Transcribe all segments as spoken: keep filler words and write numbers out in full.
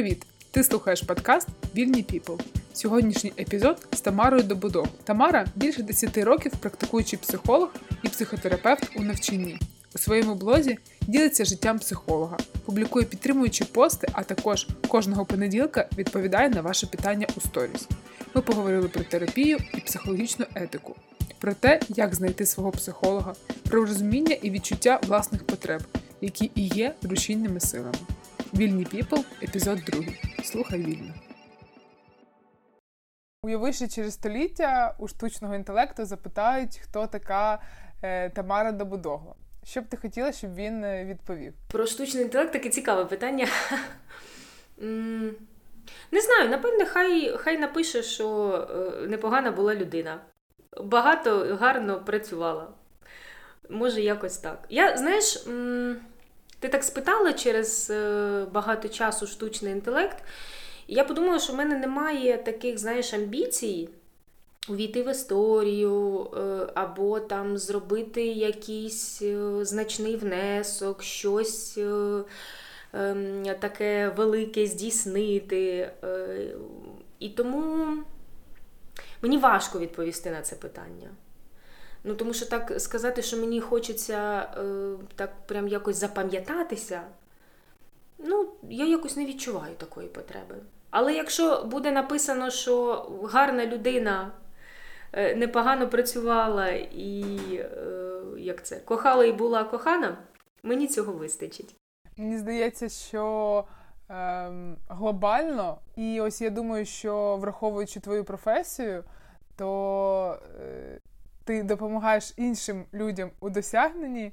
Привіт! Ти слухаєш подкаст «Вільні Піпл». Сьогоднішній епізод з Тамарою Добудогло. Тамара більше десять років практикуючий психолог і психотерапевт у навчанні. У своєму блозі ділиться життям психолога, публікує підтримуючі пости, а також кожного понеділка відповідає на ваші питання у сторіс. Ми поговорили про терапію і психологічну етику, про те, як знайти свого психолога, про розуміння і відчуття власних потреб, які і є рушійними силами. «Вільні People», епізод другий. Слухай вільно. Уявивши через століття, у штучного інтелекту запитають, хто така е, Тамара Добудогло. Що б ти хотіла, щоб він відповів? Про штучний інтелект таке цікаве питання. Не знаю, напевне, хай, хай напише, що непогана була людина. Багато гарно працювала. Може, якось так. Я, знаєш, ти так спитала через багато часу штучний інтелект. Я подумала, що в мене немає таких, знаєш, амбіцій увійти в історію або там зробити якийсь значний внесок, щось таке велике здійснити. І тому мені важко відповісти на це питання. Ну, тому що так сказати, що мені хочеться е, так прям якось запам'ятатися, ну, я якось не відчуваю такої потреби. Але якщо буде написано, що гарна людина, е, непогано працювала і, е, як це, кохала і була кохана, мені цього вистачить. Мені здається, що е, глобально, і ось я думаю, що враховуючи твою професію, то... Е, ти допомагаєш іншим людям у досягненні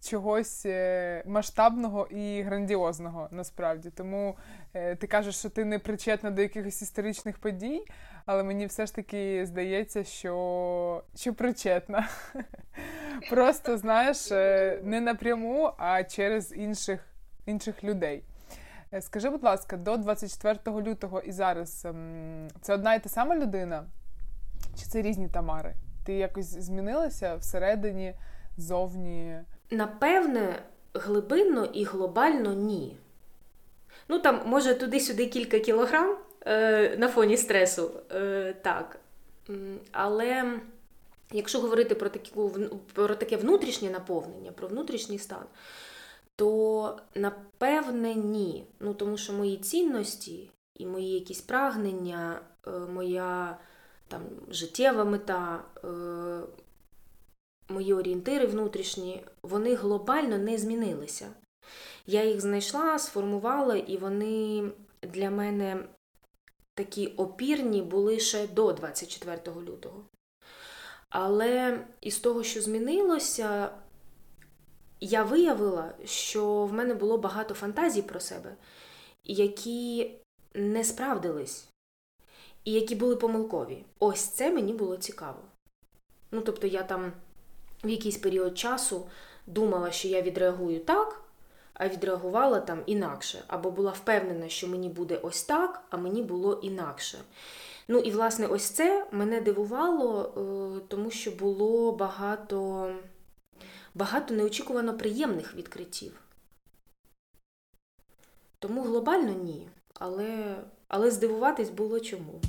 чогось масштабного і грандіозного, насправді. Тому ти кажеш, що ти не причетна до якихось історичних подій, але мені все ж таки здається, що, що причетна. Просто, знаєш, не напряму, а через інших, інших людей. Скажи, будь ласка, до двадцять четвертого лютого і зараз це одна і та сама людина? Чи це різні Тамари? Ти якось змінилася всередині, зовні? Напевне, глибинно і глобально ні. Ну, там, може, туди-сюди кілька кілограм е, на фоні стресу, е, так. Але якщо говорити про, таку, про таке внутрішнє наповнення, про внутрішній стан, то, напевне, ні. Ну, тому що мої цінності і мої якісь прагнення, е, моя... там, життєва мета, е, мої орієнтири внутрішні, вони глобально не змінилися. Я їх знайшла, сформувала, і вони для мене такі опірні були ще до двадцять четвертого лютого. Але із того, що змінилося, я виявила, що в мене було багато фантазій про себе, які не справдились. І які були помилкові. Ось це мені було цікаво. Ну, тобто я там в якийсь період часу думала, що я відреагую так, а відреагувала там інакше. Або була впевнена, що мені буде ось так, а мені було інакше. Ну, і, власне, ось це мене дивувало, тому що було багато, багато неочікувано приємних відкриттів. Тому глобально ні, але... Але здивуватись було чому.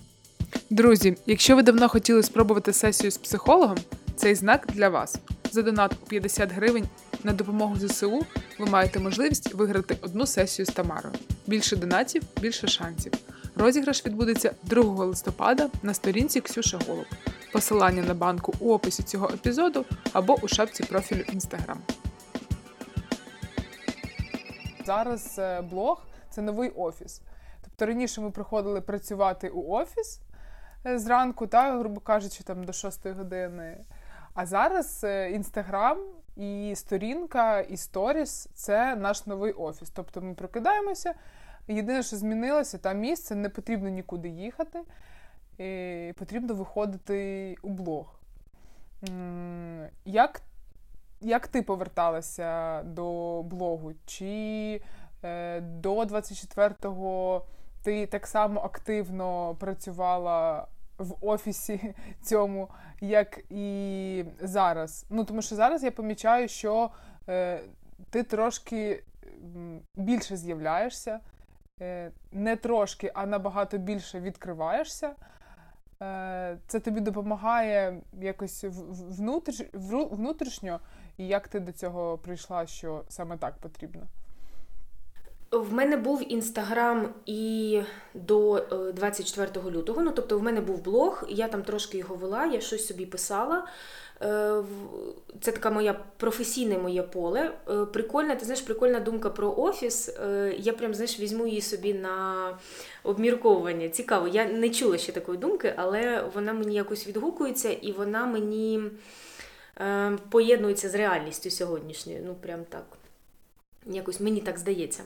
Друзі, якщо ви давно хотіли спробувати сесію з психологом, цей знак для вас. За донат у п'ятдесят гривень на допомогу ЗСУ ви маєте можливість виграти одну сесію з Тамарою. Більше донатів, більше шансів. Розіграш відбудеться другого листопада на сторінці Ксюша Голуб. Посилання на банку у описі цього епізоду або у шапці профілю Instagram. Зараз блог – це новий офіс. То раніше ми приходили працювати у офіс зранку, та, грубо кажучи, там, до шостої години. А зараз Інстаграм і сторінка, і сторіс – це наш новий офіс. Тобто ми прокидаємося, єдине, що змінилося, там місце, не потрібно нікуди їхати, і потрібно виходити у блог. Як, як ти поверталася до блогу? Чи до двадцять четвертого ти так само активно працювала в офісі цьому, як і зараз? Ну, тому що зараз я помічаю, що е, ти трошки більше з'являєшся, не трошки, а набагато більше відкриваєшся. Це тобі допомагає якось внутрішньо, і як ти до цього прийшла, що саме так потрібно? В мене був Інстаграм і до двадцять четвертого лютого, ну тобто в мене був блог, я там трошки його вела, я щось собі писала. Це така моя професійне моє поле. Прикольна, ти знаєш, прикольна думка про офіс. Я прям, знаєш, візьму її собі на обмірковування. Цікаво, я не чула ще такої думки, але вона мені якось відгукується і вона мені поєднується з реальністю сьогоднішньою. Ну прям так. Якось мені так здається.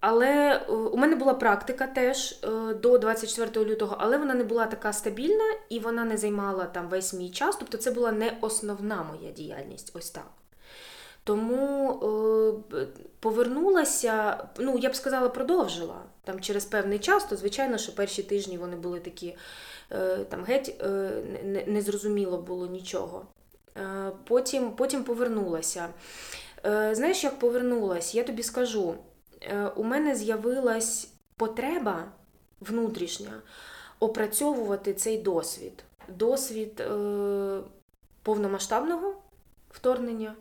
Але у мене була практика теж до двадцять четвертого лютого, але вона не була така стабільна і вона не займала там весь мій час, тобто це була не основна моя діяльність, ось так. Тому повернулася, ну я б сказала, продовжила там через певний час, то звичайно, що перші тижні вони були такі, там геть не зрозуміло було нічого. Потім, потім повернулася. Знаєш, як повернулась? Я тобі скажу, у мене з'явилась потреба внутрішня опрацьовувати цей досвід. Досвід е- повномасштабного вторгнення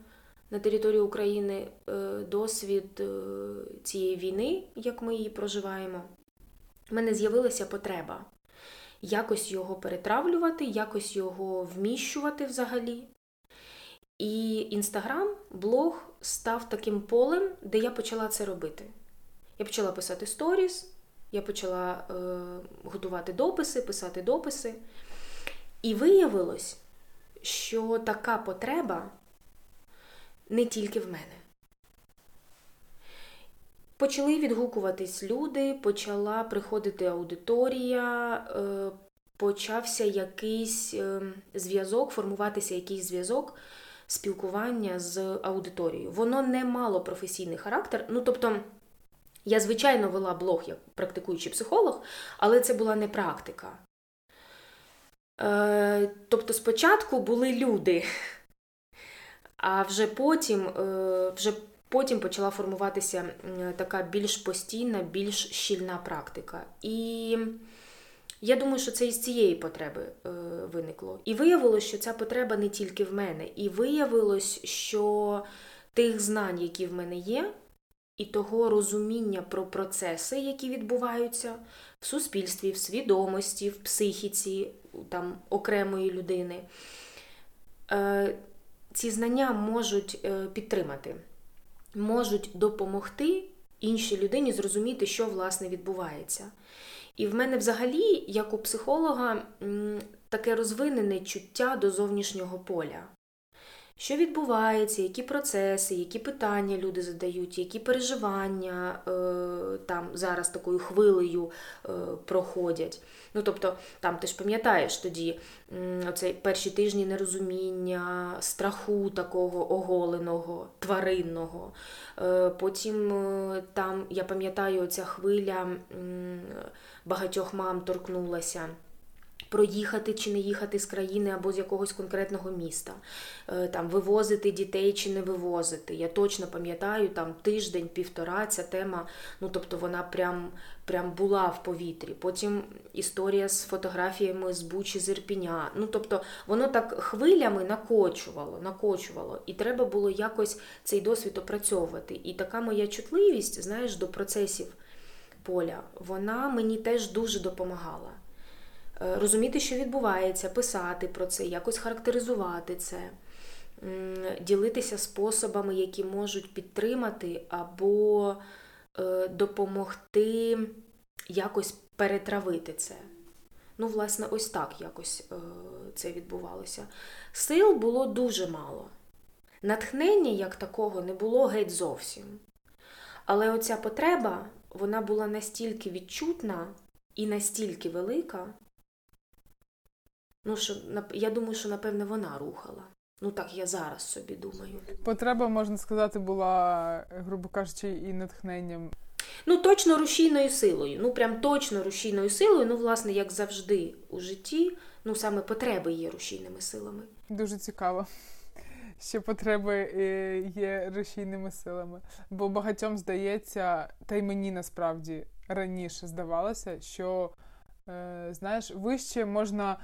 на територію України, е- досвід е- цієї війни, як ми її проживаємо. У мене з'явилася потреба якось його перетравлювати, якось його вміщувати взагалі. І Інстаграм, блог став таким полем, де я почала це робити. Я почала писати сторіс, я почала е, готувати дописи, писати дописи. І виявилось, що така потреба не тільки в мене. Почали відгукуватись люди, почала приходити аудиторія, е, почався якийсь е, зв'язок, формуватися якийсь зв'язок, спілкування з аудиторією. Воно не мало професійний характер. Ну, тобто, я, звичайно, вела блог як практикуючий психолог, але це була не практика. Е, тобто, спочатку були люди, а вже потім, е, вже потім почала формуватися така більш постійна, більш щільна практика. І я думаю, що це із цієї потреби е, виникло. І виявилось, що ця потреба не тільки в мене. І виявилось, що тих знань, які в мене є, і того розуміння про процеси, які відбуваються в суспільстві, в свідомості, в психіці там, окремої людини, е, ці знання можуть е, підтримати, можуть допомогти іншій людині зрозуміти, що, власне, відбувається. І в мене взагалі, як у психолога, таке розвинене чуття до зовнішнього поля. Що відбувається, які процеси, які питання люди задають, які переживання е, там зараз такою хвилею е, проходять. Ну, тобто, там ти ж пам'ятаєш тоді оцей перші тижні нерозуміння, страху такого оголеного, тваринного. Е, потім е, там, я пам'ятаю, ця хвиля е, багатьох мам торкнулася. Проїхати чи не їхати з країни або з якогось конкретного міста, там, вивозити дітей чи не вивозити. Я точно пам'ятаю, там тиждень-півтора ця тема, ну тобто вона прям, прям була в повітрі. Потім історія з фотографіями з Бучі, з Ірпіня. Ну тобто воно так хвилями накочувало, накочувало. І треба було якось цей досвід опрацьовувати. І така моя чутливість, знаєш, до процесів поля, вона мені теж дуже допомагала. Розуміти, що відбувається, писати про це, якось характеризувати це, ділитися способами, які можуть підтримати або допомогти якось перетравити це. Ну, власне, ось так якось це відбувалося. Сил було дуже мало. Натхнення, як такого, не було геть зовсім. Але оця потреба, вона була настільки відчутна і настільки велика, ну, що, я думаю, що, напевне, вона рухала. Ну, так я зараз собі думаю. Потреба, можна сказати, була, грубо кажучи, і натхненням. Ну, точно рушійною силою. Ну, прям точно рушійною силою. Ну, власне, як завжди у житті, ну, саме потреби є рушійними силами. Дуже цікаво. ще потреби є рушійними силами. Бо багатьом здається, та й мені насправді раніше здавалося, що, знаєш, вище можна,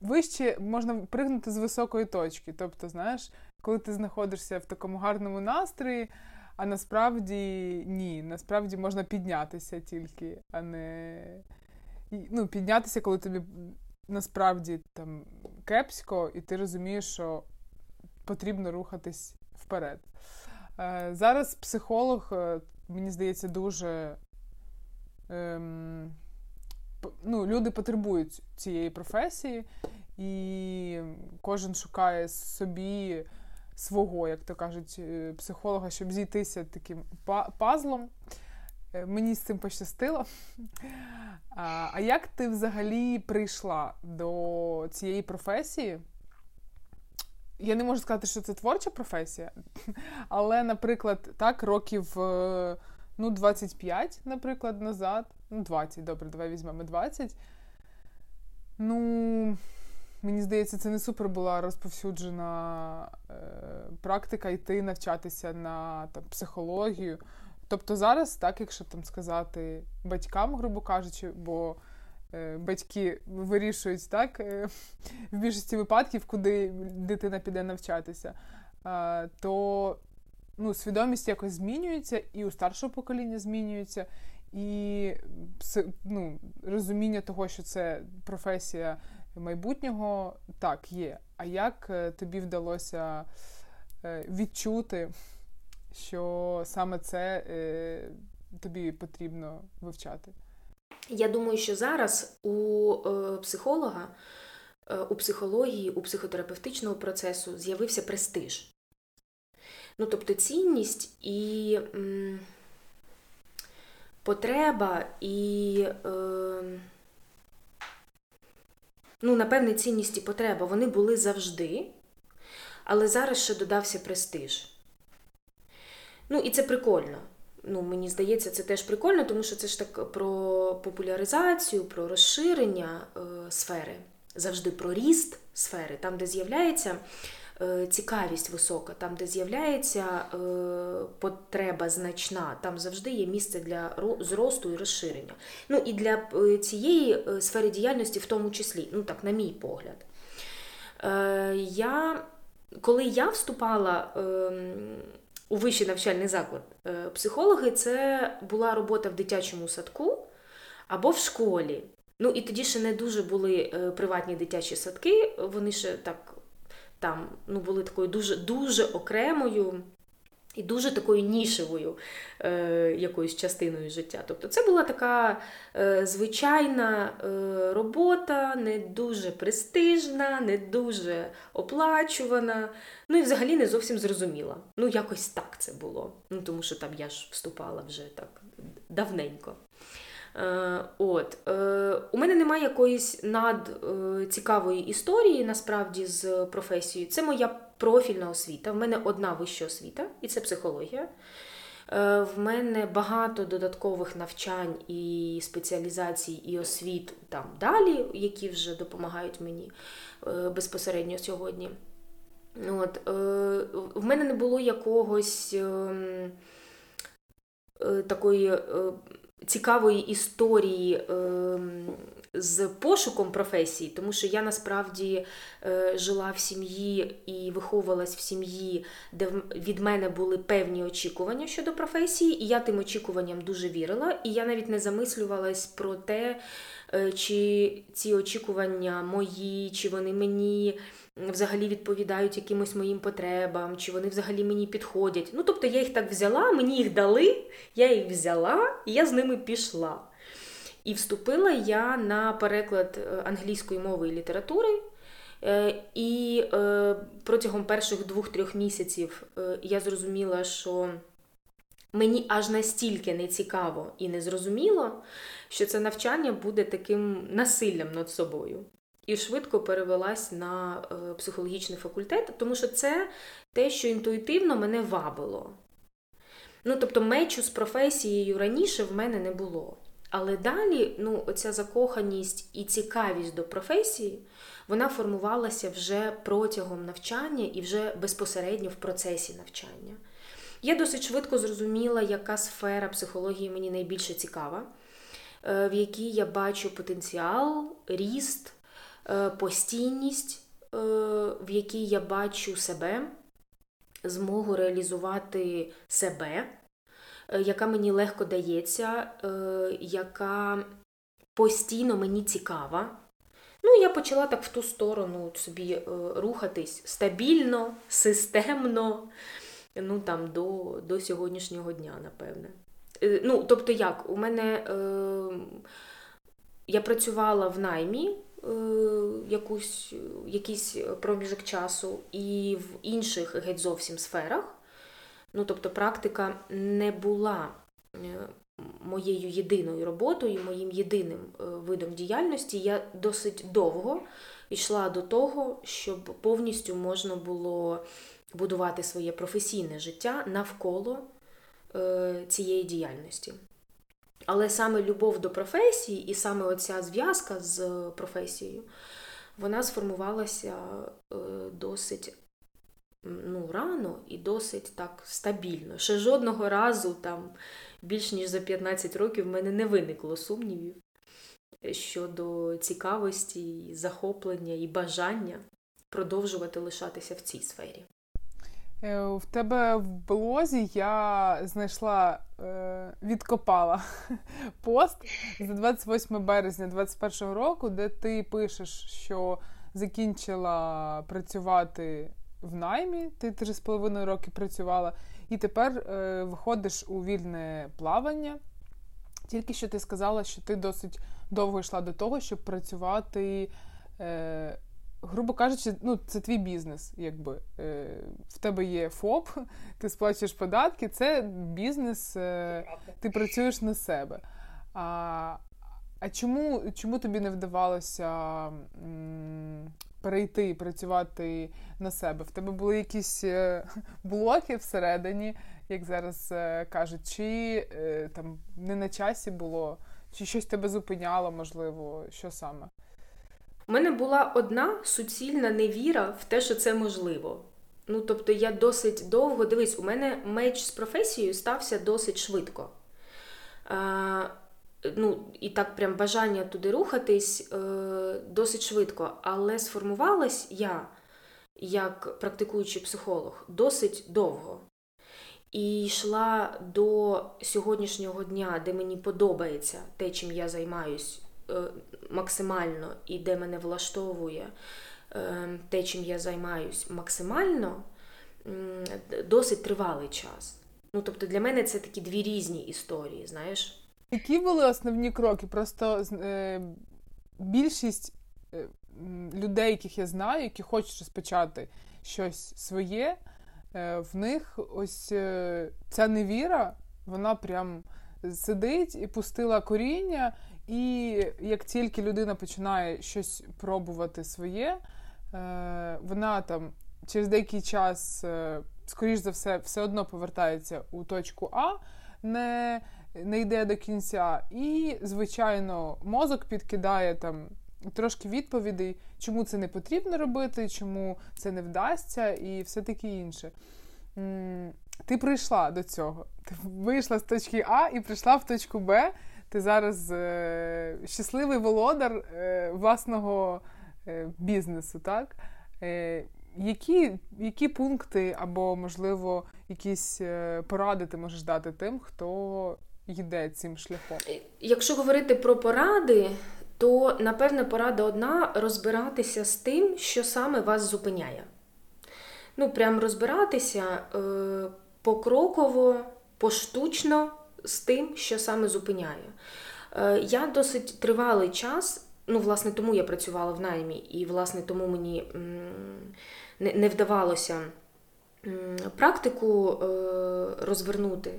вище можна пригнути з високої точки. Тобто, знаєш, коли ти знаходишся в такому гарному настрої, а насправді ні, насправді можна піднятися тільки, а не... Ну, піднятися, коли тобі насправді там кепсько, і ти розумієш, що потрібно рухатись вперед. Зараз психолог, мені здається, дуже... Ем... Ну, люди потребують цієї професії, і кожен шукає собі свого, як то кажуть, психолога, щоб зійтися таким пазлом. Мені з цим пощастило. А як ти взагалі прийшла до цієї професії? Я не можу сказати, що це творча професія, але, наприклад, так, років ну, двадцять п'ять, наприклад, назад, ну, двадцять, добре, давай візьмемо двадцять, ну... Мені здається, це не супер була розповсюджена е, практика йти навчатися на там, психологію. Тобто зараз, так, якщо там сказати батькам, грубо кажучи, бо е, батьки вирішують так, е, в більшості випадків, куди дитина піде навчатися, е, то ну, свідомість якось змінюється, і у старшого покоління змінюється, і ну, розуміння того, що це професія майбутнього, так, є. А як тобі вдалося відчути, що саме це тобі потрібно вивчати? Я думаю, що зараз у психолога, у психології, у психотерапевтичного процесу з'явився престиж. Ну, тобто цінність і м, потреба і... Е, Ну, напевне, цінність і потреба, вони були завжди, але зараз ще додався престиж. Ну, і це прикольно. Ну, мені здається, це теж прикольно, тому що це ж так про популяризацію, про розширення е, сфери, завжди про ріст сфери, там, де з'являється е, цікавість висока, там, де з'являється е, потреба значна, там завжди є місце для зросту і розширення. Ну, і для цієї сфери діяльності в тому числі, ну так, на мій погляд. Е, я, коли я вступала е, у вищий навчальний заклад е, психологи, це була робота в дитячому садку або в школі. Ну, і тоді ще не дуже були е, приватні дитячі садки, вони ще так, там, ну, були такою дуже, дуже окремою і дуже такою нішевою е, якоюсь частиною життя. Тобто це була така е, звичайна е, робота, не дуже престижна, не дуже оплачувана, ну і взагалі не зовсім зрозуміла. Ну, якось так це було, ну, тому що там я ж вступала вже так давненько. От. У мене немає якоїсь надцікавої історії, насправді, з професією. Це моя профільна освіта. В мене одна вища освіта, і це психологія. В мене багато додаткових навчань і спеціалізацій, і освіт там далі, які вже допомагають мені безпосередньо сьогодні. От. В мене не було якогось такої... цікавої історії е, з пошуком професії, тому що я насправді е, жила в сім'ї і виховувалась в сім'ї, де від мене були певні очікування щодо професії, і я тим очікуванням дуже вірила, і я навіть не замислювалась про те, е, чи ці очікування мої, чи вони мені взагалі відповідають якимось моїм потребам, чи вони взагалі мені підходять. Ну, тобто я їх так взяла, мені їх дали, я їх взяла, і я з ними пішла. І вступила я на переклад англійської мови і літератури, і протягом перших двох-трьох місяців я зрозуміла, що мені аж настільки не цікаво і не зрозуміло, що це навчання буде таким насиллям над собою. І швидко перевелась на психологічний факультет, тому що це те, що інтуїтивно мене вабило. Ну, тобто мечу з професією раніше в мене не було. Але далі, ну, оця закоханість і цікавість до професії, вона формувалася вже протягом навчання і вже безпосередньо в процесі навчання. Я досить швидко зрозуміла, яка сфера психології мені найбільше цікава, в якій я бачу потенціал, ріст, постійність, в якій я бачу себе, змогу реалізувати себе, яка мені легко дається, яка постійно мені цікава. Ну, я почала так в ту сторону собі рухатись стабільно, системно, ну, там, до, до сьогоднішнього дня, напевне. Ну, тобто як, у мене, е, я працювала в наймі е, якусь, якийсь проміжок часу і в інших геть зовсім сферах. Ну, тобто практика не була моєю єдиною роботою, моїм єдиним видом діяльності. Я досить довго йшла до того, щоб повністю можна було будувати своє професійне життя навколо цієї діяльності. Але саме любов до професії і саме оця зв'язка з професією, вона сформувалася досить, ну, рано і досить так стабільно. Ще жодного разу, там, більш ніж за п'ятнадцять років, в мене не виникло сумнівів щодо цікавості, захоплення і бажання продовжувати лишатися в цій сфері. В тебе в блозі я знайшла, відкопала пост за двадцять восьме березня двадцять першого року, де ти пишеш, що закінчила працювати в наймі, ти три з половиною роки працювала, і тепер е, виходиш у вільне плавання. Тільки що ти сказала, що ти досить довго йшла до того, щоб працювати, е, грубо кажучи, ну, це твій бізнес, якби. Е, в тебе є ФОП, ти сплачуєш податки, це бізнес, е, ти працюєш на себе. А, а чому, чому тобі не вдавалося... М- перейти і працювати на себе? В тебе були якісь блоки всередині, як зараз кажуть, чи там не на часі було, чи щось тебе зупиняло, можливо, що саме? У мене була одна суцільна невіра в те, що це можливо. Ну, тобто я досить довго, дивись, у мене меч з професією стався досить швидко. А... Ну, і так прям бажання туди рухатись е, досить швидко. Але сформувалась я, як практикуючий психолог, досить довго. І йшла до сьогоднішнього дня, де мені подобається те, чим я займаюсь е, максимально, і де мене влаштовує е, те, чим я займаюсь максимально, е, досить тривалий час. Ну, тобто для мене це такі дві різні історії, знаєш. Які були основні кроки? Просто е, більшість е, людей, яких я знаю, які хочуть розпочати щось своє, е, в них ось е, ця невіра, вона прям сидить і пустила коріння, і як тільки людина починає щось пробувати своє, е, вона там через деякий час, е, скоріш за все, все одно повертається у точку А, не... не йде до кінця. І, звичайно, мозок підкидає там трошки відповідей, чому це не потрібно робити, чому це не вдасться і все таке інше. Ти прийшла до цього. Ти вийшла з точки А і прийшла в точку Б. Ти зараз е- щасливий володар е- власного е- бізнесу, так? Е- Які, які пункти або, можливо, якісь поради ти можеш дати тим, хто йде цим шляхом? Якщо говорити про поради, то, напевне, порада одна – розбиратися з тим, що саме вас зупиняє. Ну, прям розбиратися е, покроково, поштучно з тим, що саме зупиняє. Е, я досить тривалий час, ну, власне, тому я працювала в наймі, і, власне, тому мені м- не вдавалося м- практику е- розвернути.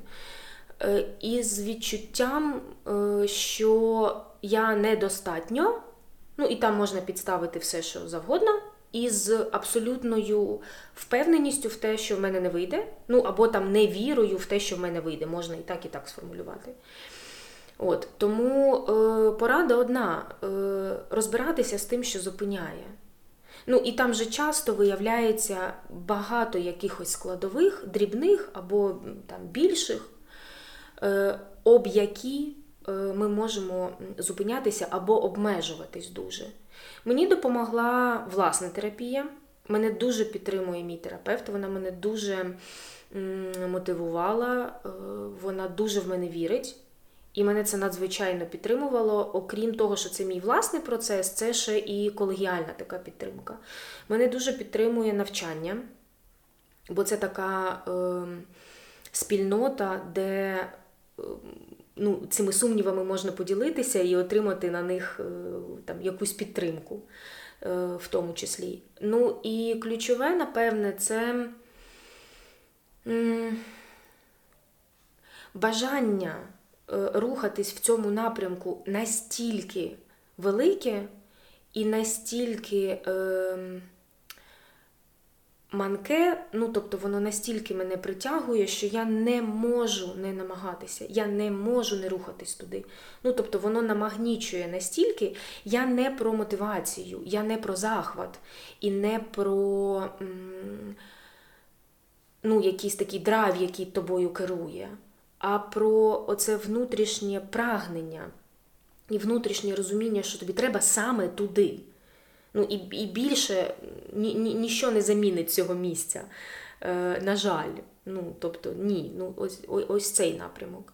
Е- і з відчуттям, е- що я недостатньо, ну, і там можна підставити все, що завгодно, і з абсолютною впевненістю в те, що в мене не вийде, ну, або там невірою в те, що в мене вийде, можна і так, і так сформулювати. От, тому е, порада одна е, розбиратися з тим, що зупиняє. Ну і там же часто виявляється багато якихось складових, дрібних або там більших, е, об які е, ми можемо зупинятися або обмежуватись дуже. Мені допомогла власна терапія. Мене дуже підтримує мій терапевт, вона мене дуже м, мотивувала, е, вона дуже в мене вірить. І мене це надзвичайно підтримувало. Окрім того, що це мій власний процес, це ще і колегіальна така підтримка. Мене дуже підтримує навчання, бо це така е, спільнота, де е, ну, цими сумнівами можна поділитися і отримати на них е, там, якусь підтримку е, в тому числі. Ну і ключове, напевне, це м- бажання рухатись в цьому напрямку настільки велике і настільки е, манке, ну, тобто воно настільки мене притягує, що я не можу не намагатися, я не можу не рухатись туди. Ну, тобто воно намагнічує настільки, я не про мотивацію, я не про захват і не про м, ну, якийсь такий драйв, який тобою керує, а про оце внутрішнє прагнення і внутрішнє розуміння, що тобі треба саме туди. Ну і, і більше ні, ні, ніщо не замінить цього місця, е, на жаль. Ну, тобто, ні, ну, ось, ось, ось цей напрямок.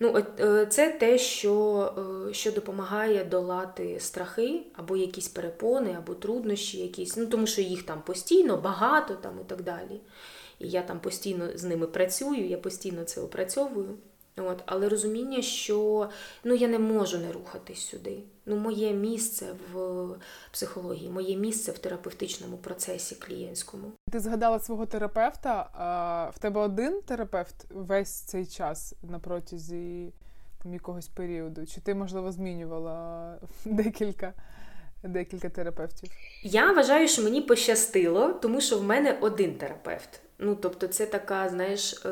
Ну, це те, що, що допомагає долати страхи, або якісь перепони, або труднощі якісь, ну, тому що їх там постійно, багато там і так далі. І я там постійно з ними працюю, я постійно це опрацьовую. От. Але розуміння, що ну, я не можу не рухатись сюди. Ну, моє місце в психології, моє місце в терапевтичному процесі клієнтському. Ти згадала свого терапевта. А в тебе один терапевт весь цей час на протязі там, якогось періоду? Чи ти, можливо, змінювала декілька? Декілька терапевтів. Я вважаю, що мені пощастило, тому що в мене один терапевт. Ну, тобто це така, знаєш,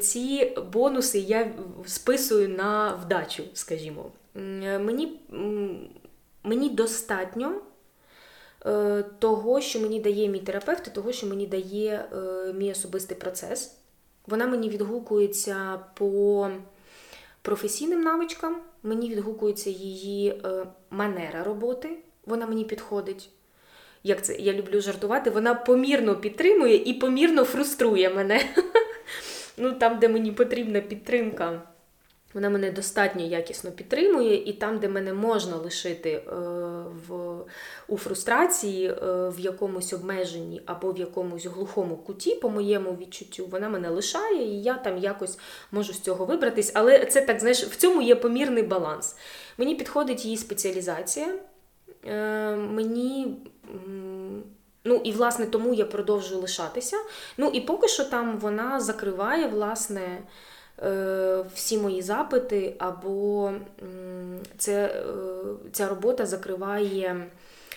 ці бонуси я списую на вдачу, скажімо. Мені, мені достатньо того, що мені дає мій терапевт, і того, що мені дає мій особистий процес. Вона мені відгукується по професійним навичкам, мені відгукується її е, манера роботи, вона мені підходить. Як це? Я люблю жартувати, вона помірно підтримує і помірно фруструє мене. Ну, там, де мені потрібна підтримка, вона мене достатньо якісно підтримує, і там, де мене можна лишити е, в, у фрустрації, е, в якомусь обмеженні або в якомусь глухому куті, по моєму відчуттю, вона мене лишає, і я там якось можу з цього вибратись. Але це так, знаєш, в цьому є помірний баланс. Мені підходить її спеціалізація, е, мені... М- Ну, і, власне, тому я продовжую лишатися. Ну, і поки що там вона закриває, власне, всі мої запити, або це, ця робота закриває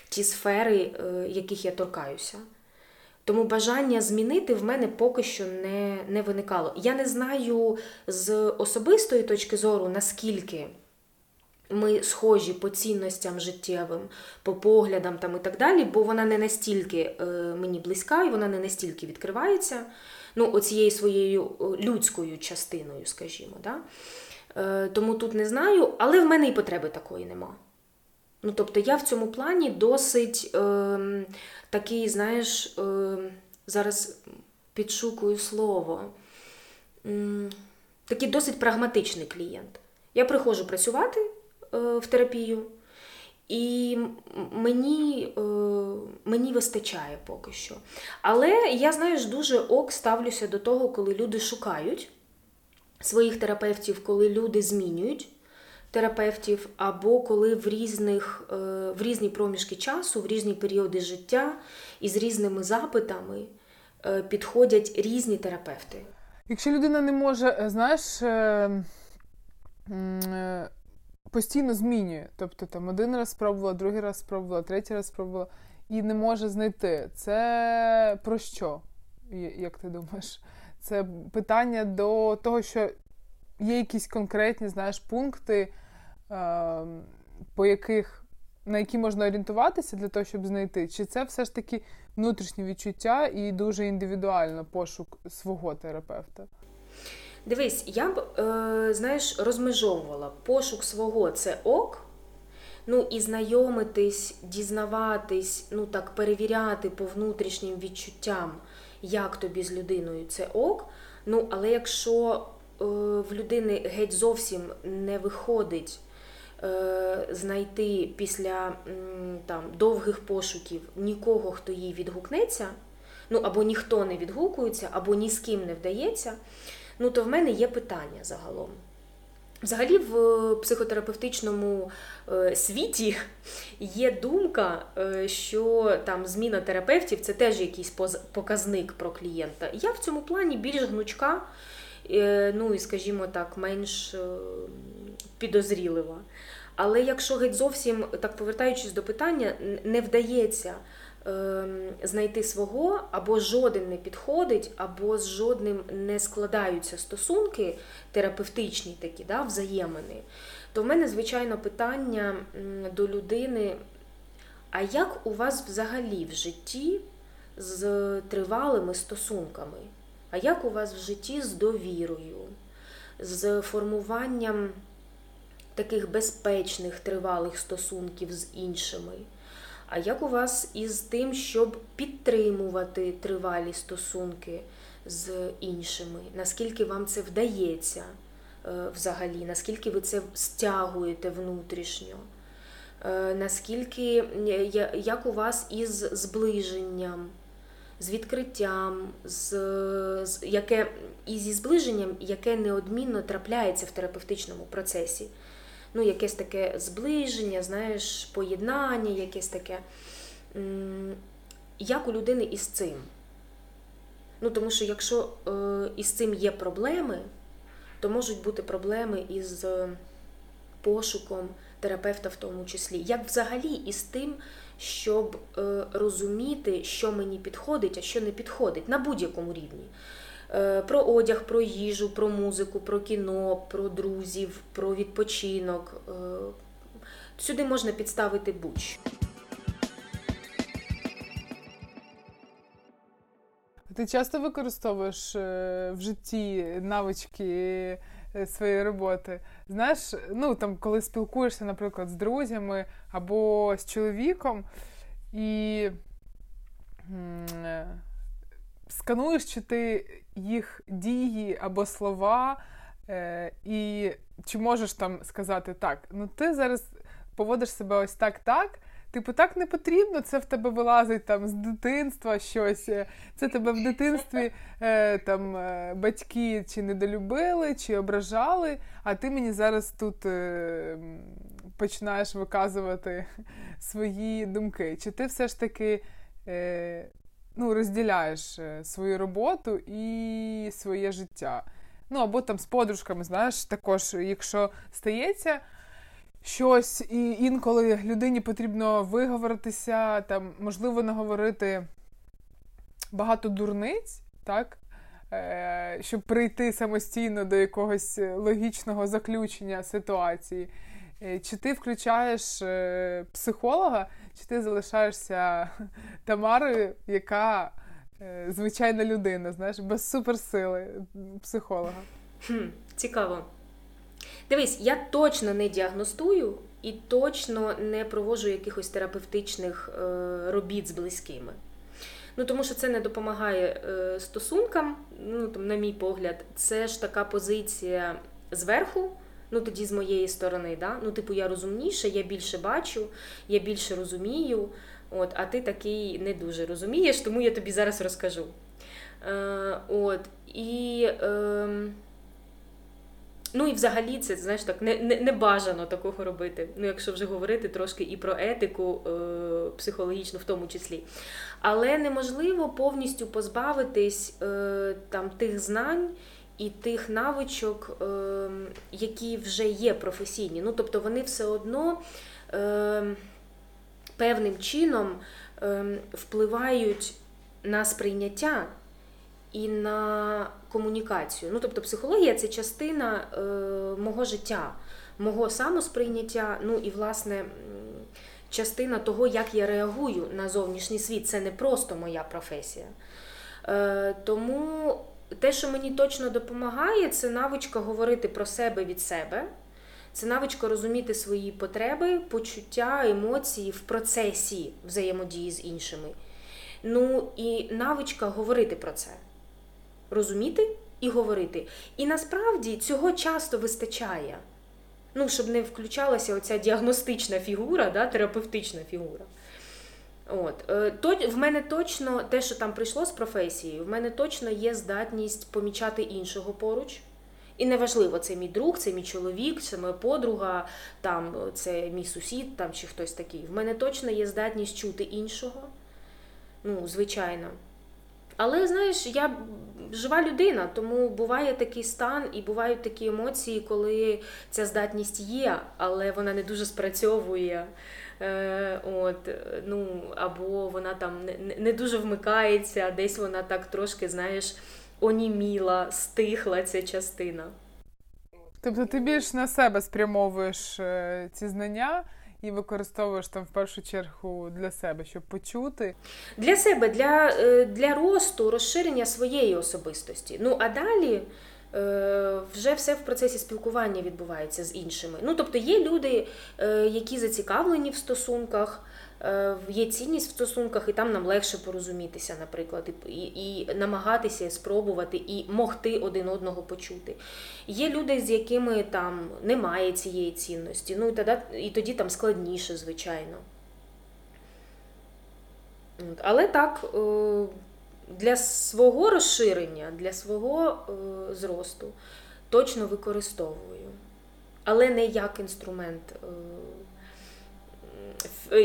ті сфери, яких я торкаюся. Тому бажання змінити в мене поки що не, не виникало. Я не знаю з особистої точки зору, наскільки ми схожі по цінностям життєвим, по поглядам там і так далі, бо вона не настільки е, мені близька і вона не настільки відкривається, ну, оцією своєю людською частиною, скажімо, да? Е, тому тут не знаю, але в мене і потреби такої нема. Ну, тобто я в цьому плані досить е, такий, знаєш, е, зараз підшукую слово, е, такий досить прагматичний клієнт. Я приходжу працювати в терапію, і мені, мені вистачає поки що. Але я, знаєш, дуже ок ставлюся до того, коли люди шукають своїх терапевтів, коли люди змінюють терапевтів, або коли в, різних, в різні проміжки часу, в різні періоди життя і з різними запитами підходять різні терапевти. Якщо людина не може, знаєш, постійно змінює. Тобто там один раз спробувала, другий раз спробувала, третій раз спробувала і не може знайти. Це про що? Як ти думаєш? Це питання до того, що є якісь конкретні, знаєш, пункти, по яких, на які можна орієнтуватися для того, щоб знайти? Чи це все ж таки внутрішні відчуття і дуже індивідуально пошук свого терапевта? Дивись, я б, е, знаєш, розмежовувала. Пошук свого – це ок. Ну, і знайомитись, дізнаватись, ну так, перевіряти по внутрішнім відчуттям, як тобі з людиною – це ок. Ну, але якщо е, в людини геть зовсім не виходить е, знайти після м, там, довгих пошуків нікого, хто їй відгукнеться, ну, або ніхто не відгукується, або ні з ким не вдається, ну, то в мене є питання загалом. Взагалі в психотерапевтичному світі є думка, що там зміна терапевтів – це теж якийсь показник про клієнта. Я в цьому плані більш гнучка, ну і, скажімо так, менш підозрілива. Але якщо геть зовсім, так повертаючись до питання, не вдається знайти свого, або жоден не підходить, або з жодним не складаються стосунки терапевтичні такі, да, взаємини, то в мене, звичайно, питання до людини, а як у вас взагалі в житті з тривалими стосунками? А як у вас в житті з довірою, з формуванням таких безпечних, тривалих стосунків з іншими? А як у вас із тим, щоб підтримувати тривалі стосунки з іншими? Наскільки вам це вдається взагалі? Наскільки ви це стягуєте внутрішньо? Наскільки, як у вас із зближенням, з відкриттям, з, з, яке, і зі зближенням, яке неодмінно трапляється в терапевтичному процесі? Ну, якесь таке зближення, знаєш, поєднання, якесь таке. Як у людини із цим? Ну, тому що якщо із цим є проблеми, то можуть бути проблеми із пошуком терапевта в тому числі. Як взагалі із тим, щоб розуміти, що мені підходить, а що не підходить на будь-якому рівні? Про одяг, про їжу, про музику, про кіно, про друзів, про відпочинок. Сюди можна підставити будь-що. Ти часто використовуєш в житті навички своєї роботи? Знаєш, ну там, коли спілкуєшся, наприклад, з друзями або з чоловіком і скануєш, чи ти їх дії або слова, е, і чи можеш там сказати так, ну ти зараз поводиш себе ось так-так, типу так не потрібно, це в тебе вилазить там з дитинства щось, це тебе в дитинстві е, там е, батьки чи недолюбили, чи ображали, а ти мені зараз тут е, починаєш виказувати свої думки. Чи ти все ж таки... Е, Ну, розділяєш свою роботу і своє життя. Ну, або там з подружками, знаєш, також, якщо стається щось, і інколи людині потрібно виговоритися, там, можливо, наговорити багато дурниць, так, е, щоб прийти самостійно до якогось логічного заключення ситуації. Чи ти включаєш психолога, чи ти залишаєшся Тамарою, яка звичайна людина, знаєш, без суперсили психолога? Хм, цікаво. Дивись, я точно не діагностую і точно не проводжу якихось терапевтичних робіт з близькими. Ну, тому що це не допомагає стосункам, ну, там, на мій погляд. Це ж така позиція зверху. Ну, тоді з моєї сторони, да? Ну, типу, я розумніша, я більше бачу, я більше розумію, от, а ти такий не дуже розумієш, тому я тобі зараз розкажу. Е, от, і, е, ну, і взагалі це, знаєш, так, не, не, не бажано такого робити, ну, якщо вже говорити трошки і про етику е, психологічну в тому числі. Але неможливо повністю позбавитись е, там, тих знань, і тих навичок, які вже є професійні. Ну, тобто вони все одно певним чином впливають на сприйняття і на комунікацію. Ну, тобто психологія – це частина е, мого життя, мого самосприйняття, ну і, власне, частина того, як я реагую на зовнішній світ. Це не просто моя професія. Е, тому те, що мені точно допомагає, це навичка говорити про себе від себе, це навичка розуміти свої потреби, почуття, емоції в процесі взаємодії з іншими. Ну і навичка говорити про це. Розуміти і говорити. І насправді цього часто вистачає. Ну, щоб не включалася оця діагностична фігура, да, терапевтична фігура. От. В мене точно, те, що там прийшло з професією, в мене точно є здатність помічати іншого поруч. І неважливо, це мій друг, це мій чоловік, це моя подруга, там, це мій сусід там, чи хтось такий. В мене точно є здатність чути іншого. Ну, звичайно. Але, знаєш, я жива людина, тому буває такий стан і бувають такі емоції, коли ця здатність є, але вона не дуже спрацьовує, е, от, ну, або вона там не, не дуже вмикається, десь вона так трошки, знаєш, оніміла, стихла ця частина. Тобто ти більш на себе спрямовуєш ці знання і використовуєш там в першу чергу для себе, щоб почути? Для себе, для, для росту, розширення своєї особистості. Ну, а далі вже все в процесі спілкування відбувається з іншими. Ну, тобто є люди, які зацікавлені в стосунках, є цінність в стосунках, і там нам легше порозумітися, наприклад, і, і намагатися спробувати, і могти один одного почути. Є люди, з якими там немає цієї цінності, ну і тоді, і тоді там складніше, звичайно. Але так, для свого розширення, для свого зросту точно використовую, але не як інструмент,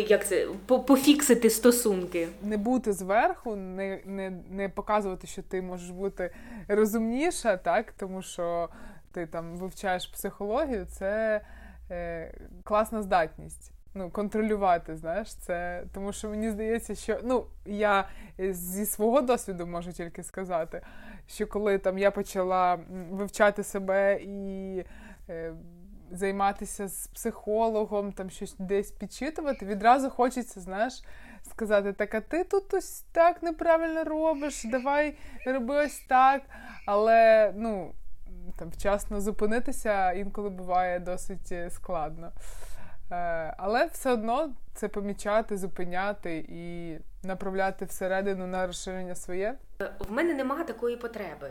як це, пофіксити стосунки. Не бути зверху, не, не, не показувати, що ти можеш бути розумніша, так, тому що ти там вивчаєш психологію, це е, класна здатність. Ну, контролювати, знаєш, це, тому що мені здається, що, ну, я зі свого досвіду можу тільки сказати, що коли там я почала вивчати себе і е, займатися з психологом, там щось десь підчитувати, відразу хочеться, знаєш, сказати, так, а ти тут ось так неправильно робиш, давай роби ось так, але, ну, там, вчасно зупинитися інколи буває досить складно. Але все одно це помічати, зупиняти і направляти всередину на розширення своє. В мене немає такої потреби.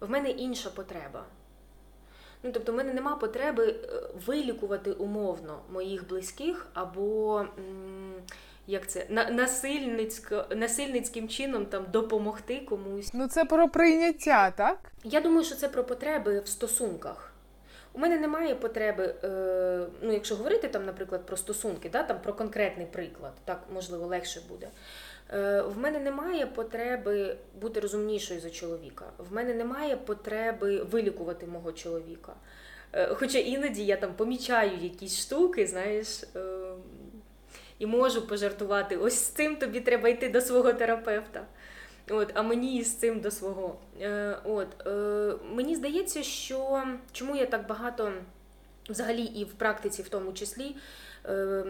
В мене інша потреба. Ну, тобто в мене немає потреби вилікувати умовно моїх близьких або як це, насильницько, насильницьким чином там допомогти комусь. Ну це про прийняття, так? Я думаю, що це про потреби в стосунках. У мене немає потреби, ну, якщо говорити, там, наприклад, про стосунки, да, там, про конкретний приклад, так, можливо, легше буде. В мене немає потреби бути розумнішою за чоловіка. В мене немає потреби вилікувати мого чоловіка. Хоча іноді я там помічаю якісь штуки, знаєш, і можу пожартувати. Ось з цим тобі треба йти до свого терапевта. От, а мені з цим до свого. Е, от, е, мені здається, що чому я так багато, взагалі і в практиці в тому числі, е,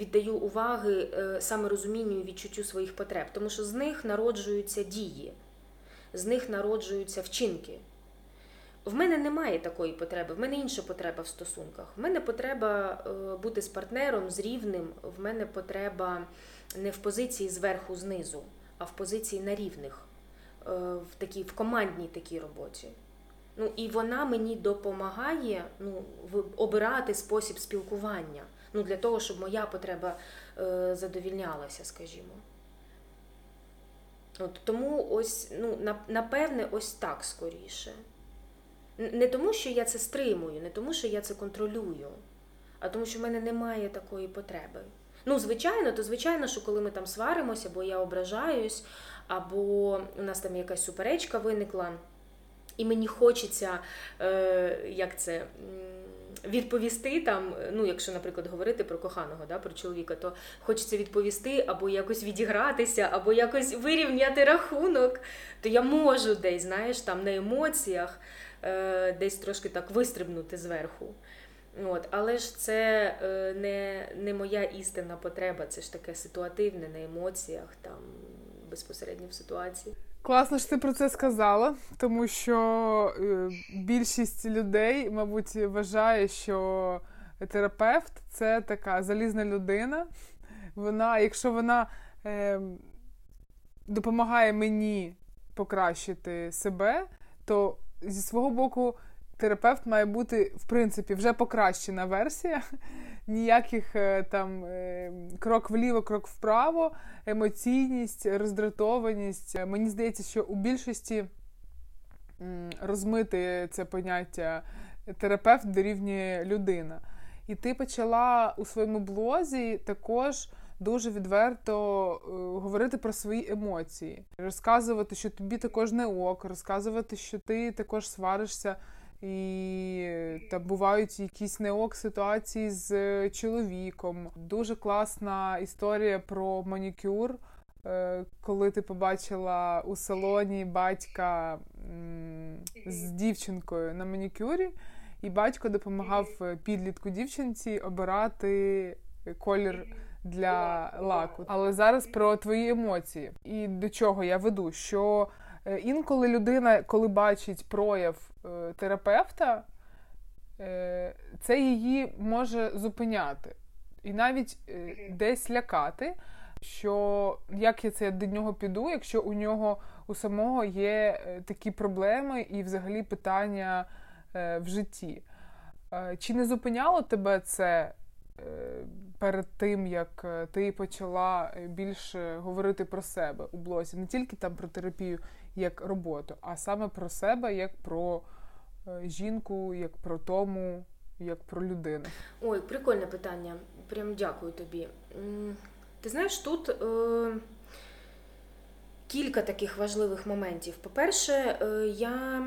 віддаю уваги е, саме розумінню і відчуттю своїх потреб. Тому що з них народжуються дії, з них народжуються вчинки. В мене немає такої потреби, в мене інша потреба в стосунках. В мене потреба е, бути з партнером, з рівним, в мене потреба не в позиції зверху знизу, а в позиції на рівних, в такій, в командній такій роботі. Ну, і вона мені допомагає, ну, обирати спосіб спілкування, ну, для того, щоб моя потреба е, задовільнялася, скажімо. От, тому ось, ну, напевне, ось так скоріше. Не тому, що я це стримую, не тому, що я це контролюю, а тому, що в мене немає такої потреби. Ну, звичайно, то звичайно, що коли ми там сваримося, або я ображаюсь, або у нас там якась суперечка виникла, і мені хочеться, е, як це, відповісти там, ну якщо, наприклад, говорити про коханого, да, про чоловіка, то хочеться відповісти або якось відігратися, або якось вирівняти рахунок, то я можу десь, знаєш, там на емоціях е, десь трошки так вистрибнути зверху. От, але ж це е, не, не моя істинна потреба, це ж таке ситуативне на емоціях, там безпосередньо в ситуації. Класно, що ти про це сказала, тому що більшість людей, мабуть, вважає, що терапевт – це така залізна людина. Вона, якщо вона е, допомагає мені покращити себе, то зі свого боку терапевт має бути, в принципі, вже покращена версія. Ніяких там крок вліво, крок вправо, емоційність, роздратованість. Мені здається, що у більшості розмите це поняття терапевт дорівнює людина. І ти почала у своєму блозі також дуже відверто говорити про свої емоції. Розказувати, що тобі також не ок, розказувати, що ти також сваришся. І там бувають якісь неок ситуації з чоловіком. Дуже класна історія про манікюр, коли ти побачила у салоні батька з дівчинкою на манікюрі, і батько допомагав підлітку дівчинці обирати колір для лаку. Але зараз про твої емоції. І до чого я веду, що інколи людина, коли бачить прояв терапевта, це її може зупиняти. І навіть десь лякати, що як я це до нього піду, якщо у нього у самого є такі проблеми і взагалі питання в житті. Чи не зупиняло тебе це перед тим, як ти почала більше говорити про себе у блозі? Не тільки там про терапію як роботу, а саме про себе, як про жінку, як про тому, як про людину. Ой, прикольне питання. Прям дякую тобі. Ти знаєш, тут е- кілька таких важливих моментів. По-перше, е- я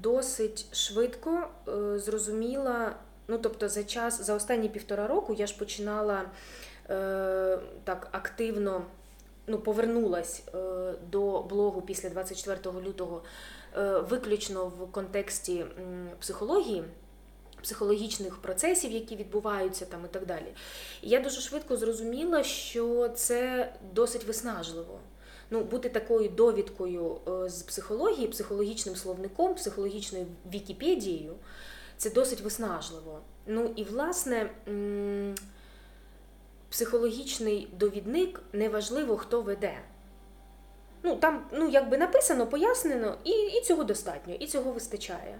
досить швидко е- зрозуміла, ну, тобто за час, за останні півтора року я ж починала е, так активно, ну, повернулась е, до блогу після двадцять четвертого лютого е, виключно в контексті е, психології, психологічних процесів, які відбуваються там і так далі. І я дуже швидко зрозуміла, що це досить виснажливо. Ну, бути такою довідкою е, з психології, психологічним словником, психологічною Вікіпедією, це досить виснажливо. Ну і, власне, психологічний довідник, неважливо, хто веде. Ну, там, ну, якби написано, пояснено, і, і цього достатньо, і цього вистачає.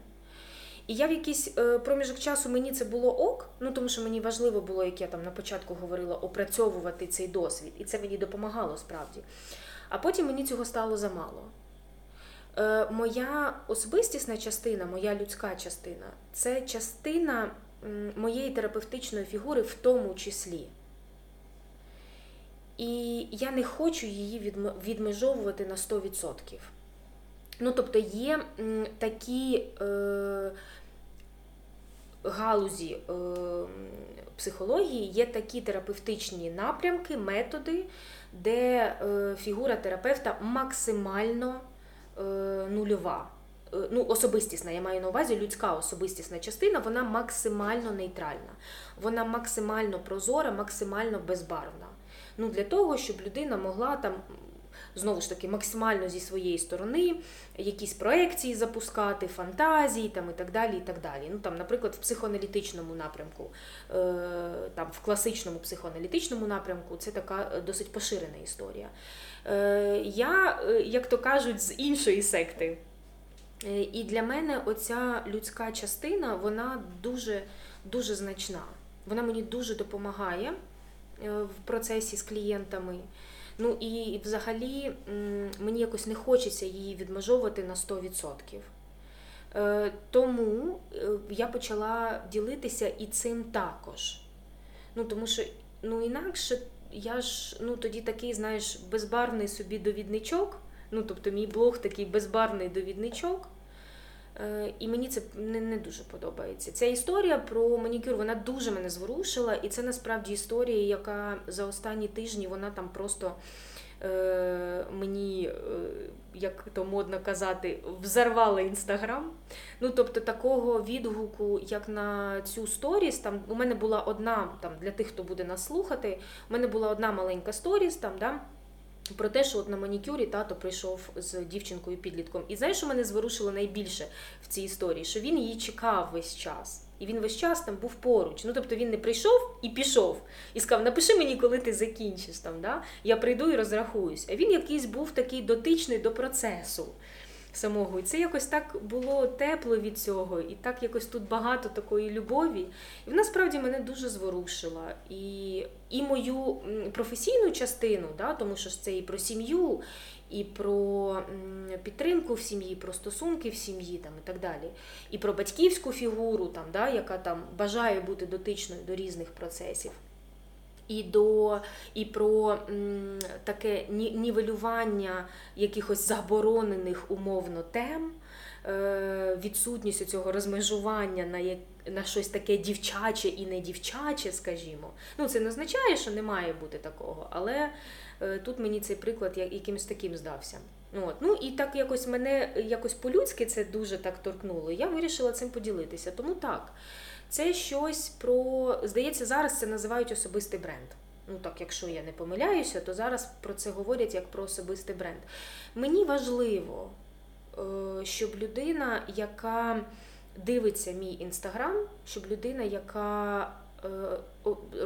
І я в якийсь проміжок часу, мені це було ок, ну, тому що мені важливо було, як я там на початку говорила, опрацьовувати цей досвід. І це мені допомагало, справді. А потім мені цього стало замало. Моя особистісна частина, моя людська частина – це частина моєї терапевтичної фігури в тому числі. І я не хочу її відмежовувати на сто відсотків. Ну, тобто є такі е, галузі е, психології, є такі терапевтичні напрямки, методи, де е, фігура терапевта максимально нульова, ну, особистісна, я маю на увазі, людська особистісна частина, вона максимально нейтральна, вона максимально прозора, максимально безбарвна. Ну, для того, щоб людина могла там, знову ж таки, максимально зі своєї сторони якісь проекції запускати, фантазії там, і так далі, і так далі. Ну, там, наприклад, в психоаналітичному напрямку, там, в класичному психоаналітичному напрямку це така досить поширена історія. Я, як то кажуть, з іншої секти. І для мене оця людська частина, вона дуже, дуже значна. Вона мені дуже допомагає в процесі з клієнтами. Ну і взагалі мені якось не хочеться її відмежовувати на сто відсотків. Тому я почала ділитися і цим також. Ну тому що, ну інакше я ж, ну тоді такий, знаєш, безбарвний собі довідничок, ну тобто мій блог такий безбарвний довідничок, І мені це не дуже подобається. Ця історія про манікюр, вона дуже мене зворушила, і це насправді історія, яка за останні тижні, вона там просто е, мені, е, як то модно казати, взорвала Інстаграм. Ну, тобто такого відгуку, як на цю сторіс, там у мене була одна, там для тих, хто буде нас слухати, у мене була одна маленька сторіс, там, да, про те, що от на манікюрі тато прийшов з дівчинкою-підлітком. І знаєш, що мене зворушило найбільше в цій історії? Що він її чекав весь час. І він весь час там був поруч. Ну, тобто він не прийшов і пішов. І сказав, напиши мені, коли ти закінчиш. Там, да? Я прийду і розрахуюсь. А він якийсь був такий дотичний до процесу самого. І це якось так було тепло від цього. І так якось тут багато такої любові. І вона справді мене дуже зворушила. І, і мою професійну частину, да, тому що це і про сім'ю, і про підтримку в сім'ї, про стосунки в сім'ї там, і так далі. І про батьківську фігуру, там, да, яка там бажає бути дотичною до різних процесів. І, до, і про м, таке нівелювання якихось заборонених умовно тем, е, відсутність цього розмежування на, як, на щось таке дівчаче і не дівчаче, скажімо. Ну, це не означає, що не має бути такого, але е, тут мені цей приклад якимось таким здався. От. Ну і так якось мене якось по-людськи це дуже так торкнуло, я вирішила цим поділитися, тому так. Це щось про, здається, зараз це називають особистий бренд. Ну так, якщо я не помиляюся, то зараз про це говорять як про особистий бренд. Мені важливо, щоб людина, яка дивиться мій Інстаграм, щоб людина, яка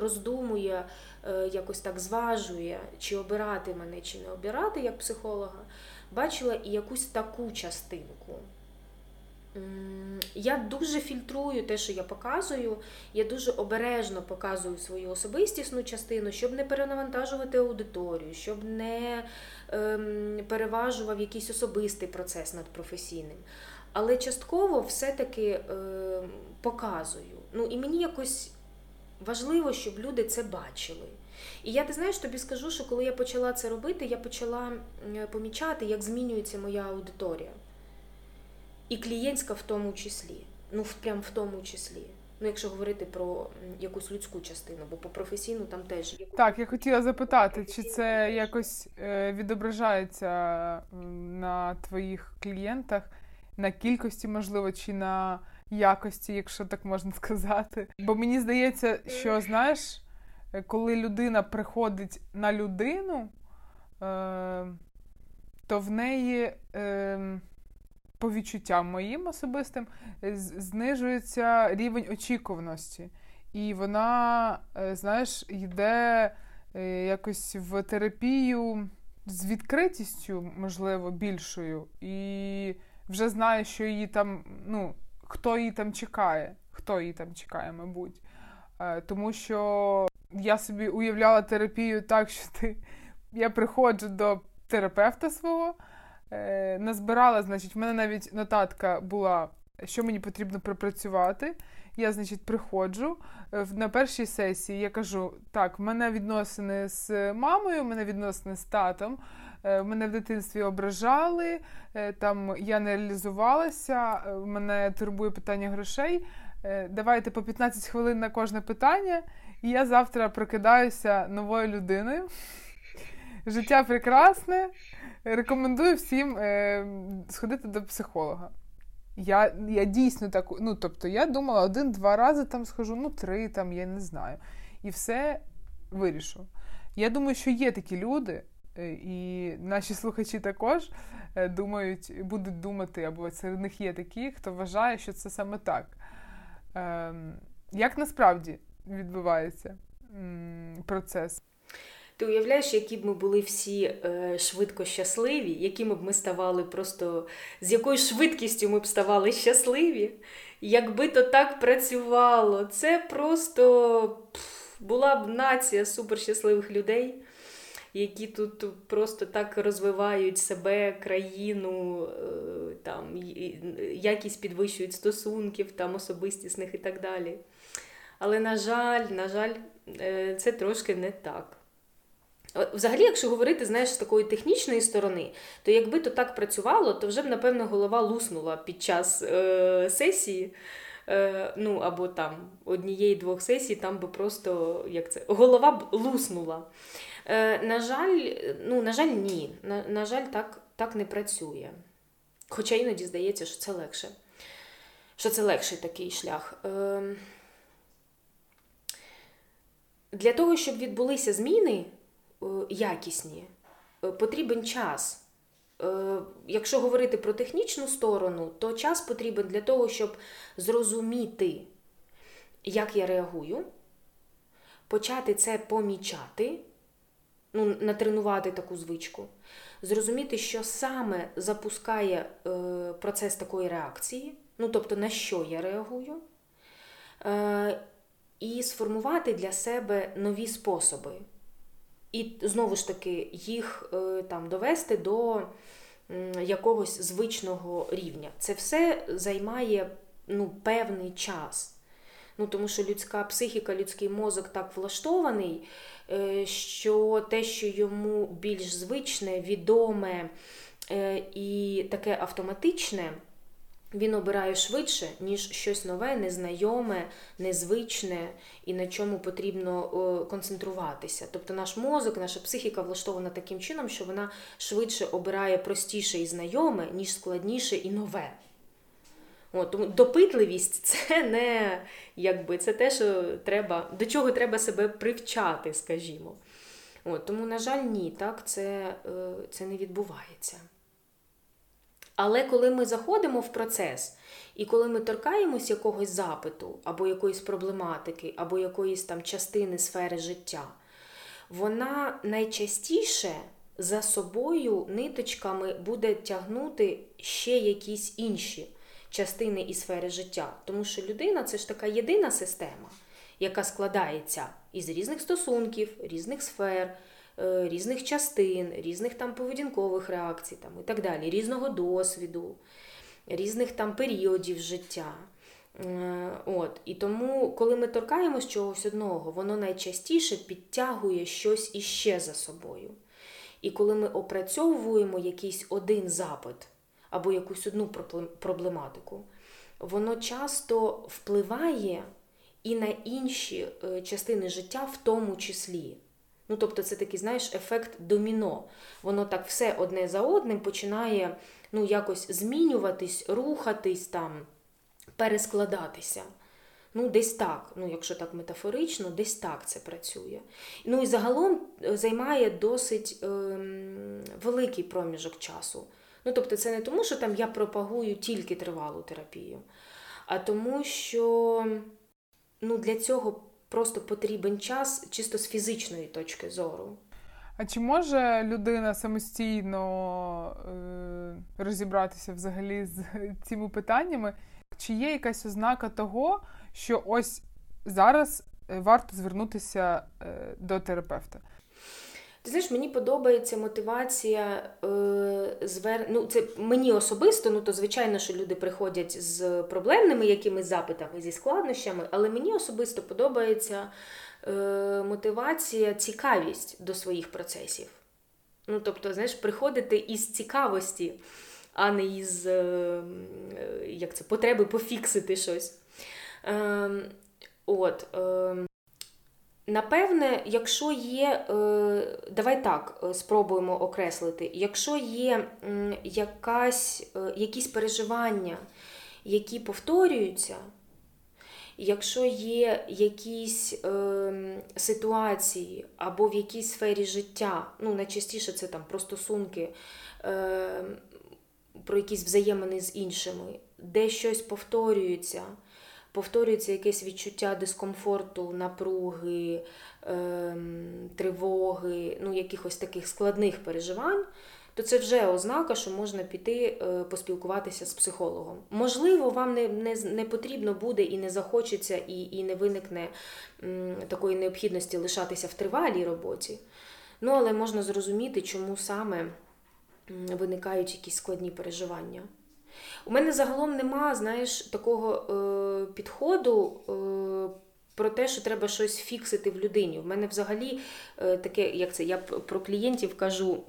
роздумує, якось так зважує, чи обирати мене, чи не обирати, як психолога, бачила і якусь таку частинку. Я дуже фільтрую те, що я показую, я дуже обережно показую свою особистісну частину, щоб не перенавантажувати аудиторію, щоб не ем, переважував якийсь особистий процес над професійним. Але частково все-таки ем, показую. Ну і мені якось важливо, щоб люди це бачили. І я, ти знаєш, тобі скажу, що коли я почала це робити, я почала помічати, як змінюється моя аудиторія. І клієнтська в тому числі, ну прям в тому числі. Ну якщо говорити про якусь людську частину, бо по професійну там теж. Так, я хотіла запитати, чи це якось відображається на твоїх клієнтах, на кількості, можливо, чи на якості, якщо так можна сказати. Бо мені здається, що, знаєш, коли людина приходить на людину, то в неї... по відчуттям моїм особистим, знижується рівень очікуваності. І вона, знаєш, йде якось в терапію з відкритістю, можливо, більшою. І вже знає, що її там, ну, хто її там чекає. Хто її там чекає, мабуть. Тому що я собі уявляла терапію так, що ти... я приходжу до терапевта свого, назбирала, значить, в мене навіть нотатка була, що мені потрібно пропрацювати. Я, значить, приходжу на першій сесії, я кажу, так, в мене відносини з мамою, в мене відносини з татом, мене в дитинстві ображали, там я не реалізувалася, мене турбує питання грошей. Давайте по п'ятнадцять хвилин на кожне питання, і я завтра прокидаюся новою людиною. Життя прекрасне. Рекомендую всім е, сходити до психолога. Я, я дійсно так, ну, тобто, я думала, один-два рази там схожу, ну, три, там, я не знаю. І все вирішу. Я думаю, що є такі люди, е, і наші слухачі також е, думають, будуть думати, або серед них є такі, хто вважає, що це саме так. Е, як насправді відбувається м- процес? Ти уявляєш, які б ми були всі швидко щасливі, якими б ми ставали просто, з якою швидкістю ми б ставали щасливі, якби то так працювало. Це просто пф, була б нація суперщасливих людей, які тут просто так розвивають себе, країну, там, якість підвищують стосунків, там, особистісних і так далі. Але, на жаль, на жаль, це трошки не так. Взагалі, якщо говорити, знаєш, з такої технічної сторони, то якби то так працювало, то вже б, напевно, голова луснула під час е- сесії, е- ну, або там однієї-двох сесій, там би просто, як це, голова б луснула. Е- на жаль, ну, на жаль, ні. На, на жаль, так, так не працює. Хоча іноді здається, що це легше. Що це легший такий шлях. Е- для того, щоб відбулися зміни, якісні, потрібен час. Якщо говорити про технічну сторону, то час потрібен для того, щоб зрозуміти, як я реагую, почати це помічати, ну, натренувати таку звичку, зрозуміти, що саме запускає процес такої реакції, ну, тобто, на що я реагую, і сформувати для себе нові способи. І, знову ж таки, їх там довести до якогось звичного рівня. Це все займає, ну, певний час. Ну, тому що людська психіка, людський мозок так влаштований, що те, що йому більш звичне, відоме і таке автоматичне, він обирає швидше, ніж щось нове, незнайоме, незвичне і на чому потрібно концентруватися. Тобто наш мозок, наша психіка влаштована таким чином, що вона швидше обирає простіше і знайоме, ніж складніше і нове. От, тому допитливість – це не, якби, це те, що треба, до чого треба себе привчати, скажімо. От, тому, на жаль, ні, так це, це не відбувається. Але коли ми заходимо в процес, і коли ми торкаємось якогось запиту, або якоїсь проблематики, або якоїсь там частини сфери життя, вона найчастіше за собою ниточками буде тягнути ще якісь інші частини і сфери життя. Тому що людина – це ж така єдина система, яка складається із різних стосунків, різних сфер, різних частин, різних там поведінкових реакцій там, і так далі, різного досвіду, різних там періодів життя. От. І тому, коли ми торкаємось чогось одного, воно найчастіше підтягує щось іще за собою. І коли ми опрацьовуємо якийсь один запит або якусь одну проблематику, воно часто впливає і на інші частини життя в тому числі. Ну, тобто це такий, знаєш, ефект доміно. Воно так все одне за одним починає, ну, якось змінюватись, рухатись там, перескладатися. Ну, десь так, ну, якщо так метафорично, десь так це працює. Ну, і загалом займає досить е, великий проміжок часу. Ну, тобто це не тому, що там я пропагую тільки тривалу терапію, а тому, що, ну, для цього просто потрібен час чисто з фізичної точки зору. А чи може людина самостійно е, розібратися взагалі з цими питаннями? Чи є якась ознака того, що ось зараз варто звернутися е, до терапевта? Ти знаєш, мені подобається мотивація, е, звер... ну, це мені особисто, ну то звичайно, що люди приходять з проблемними якимись запитами, зі складнощами, але мені особисто подобається е, мотивація, цікавість до своїх процесів. Ну тобто, знаєш, приходити із цікавості, а не із е, е, як це, потреби пофіксити щось. Е, от... Е, Напевне, якщо є, давай так спробуємо окреслити, якщо є якась, якісь переживання, які повторюються, якщо є якісь ситуації або в якійсь сфері життя, ну найчастіше це там про стосунки, про якісь взаємини з іншими, де щось повторюється, повторюється якесь відчуття дискомфорту, напруги, тривоги, ну, якихось таких складних переживань, то це вже ознака, що можна піти поспілкуватися з психологом. Можливо, вам не, не, не потрібно буде і не захочеться, і, і не виникне такої необхідності лишатися в тривалій роботі. Ну, але можна зрозуміти, чому саме виникають якісь складні переживання. У мене загалом нема, знаєш, такого е, підходу е, про те, що треба щось фіксити в людині. В мене взагалі таке, як це, я про клієнтів кажу,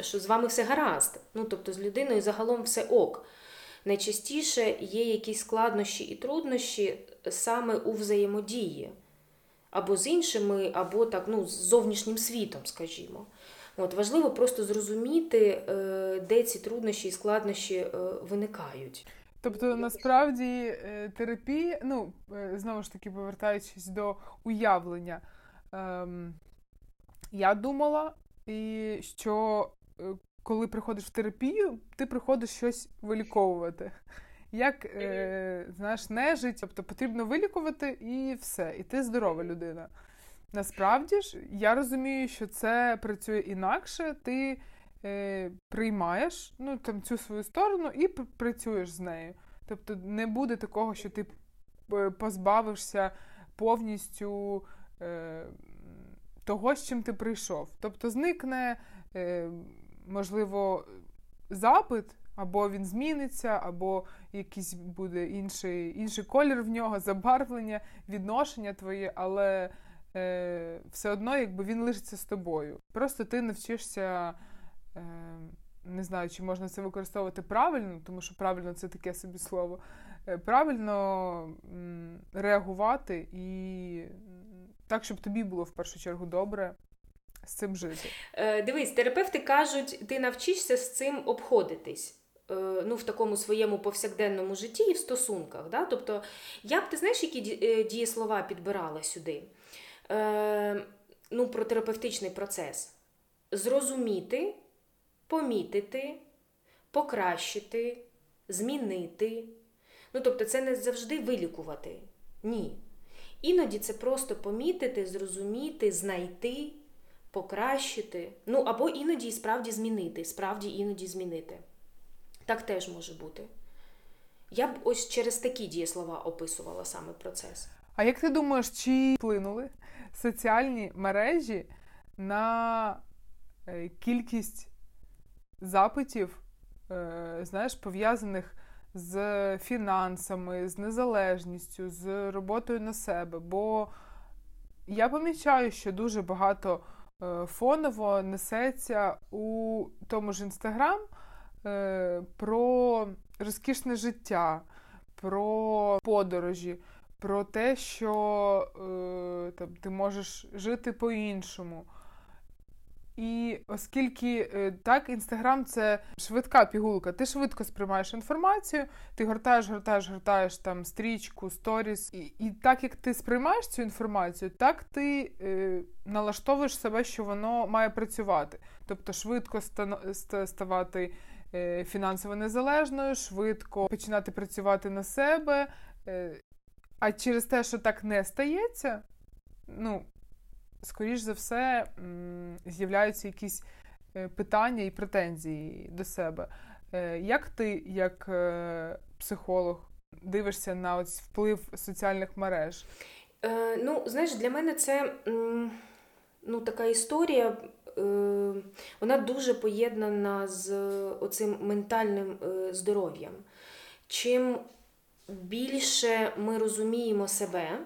що з вами все гаразд. Ну, тобто з людиною загалом все ок. Найчастіше є якісь складнощі і труднощі саме у взаємодії. Або з іншими, або так, ну, з зовнішнім світом, скажімо. От, важливо просто зрозуміти, де ці труднощі і складнощі виникають. Тобто, насправді, терапія, ну, знову ж таки, повертаючись до уявлення, ем, я думала, і що коли приходиш в терапію, ти приходиш щось виліковувати. Як, е, знаєш, нежить, тобто потрібно вилікувати і все, і ти здорова людина. Насправді ж, я розумію, що це працює інакше, ти е, приймаєш ну, там, цю свою сторону і працюєш з нею. Тобто не буде такого, що ти позбавишся повністю е, того, з чим ти прийшов. Тобто зникне, е, можливо, запит, або він зміниться, або якийсь буде інший, інший колір в нього, забарвлення, відношення твоє, але е, все одно якби він лишиться з тобою. Просто ти навчишся, е, не знаю, чи можна це використовувати правильно, тому що правильно це таке собі слово, е, правильно м, реагувати і так, щоб тобі було в першу чергу добре. З цим жити. Дивись, терапевти кажуть, ти навчишся з цим обходитись. Ну, в такому своєму повсякденному житті і в стосунках. Да? Тобто, я б, ти знаєш, які дієслова підбирала сюди? Ну, про терапевтичний процес. Зрозуміти, помітити, покращити, змінити. Ну, тобто, це не завжди вилікувати. Ні. Іноді це просто помітити, зрозуміти, знайти, покращити, ну або іноді справді змінити, справді іноді змінити. Так теж може бути. Я б ось через такі дієслова описувала саме процес. А як ти думаєш, чи вплинули соціальні мережі на кількість запитів, знаєш, пов'язаних з фінансами, з незалежністю, з роботою на себе? Бо я помічаю, що дуже багато фоново несеться у тому ж Інстаграм про розкішне життя, про подорожі, про те, що там, ти можеш жити по-іншому. І оскільки так, Інстаграм – це швидка пігулка, ти швидко сприймаєш інформацію, ти гортаєш, гортаєш, гортаєш там стрічку, сторіс, і, і так, як ти сприймаєш цю інформацію, так ти е, налаштовуєш себе, що воно має працювати. Тобто швидко ста- ставати е, фінансово незалежною, швидко починати працювати на себе, е, а через те, що так не стається, ну, скоріш за все, з'являються якісь питання і претензії до себе. Як ти, як психолог, дивишся на ось вплив соціальних мереж? Е, ну, знаєш, для мене це ну, така історія, е, вона дуже поєднана з оцим ментальним здоров'ям. Чим більше ми розуміємо себе,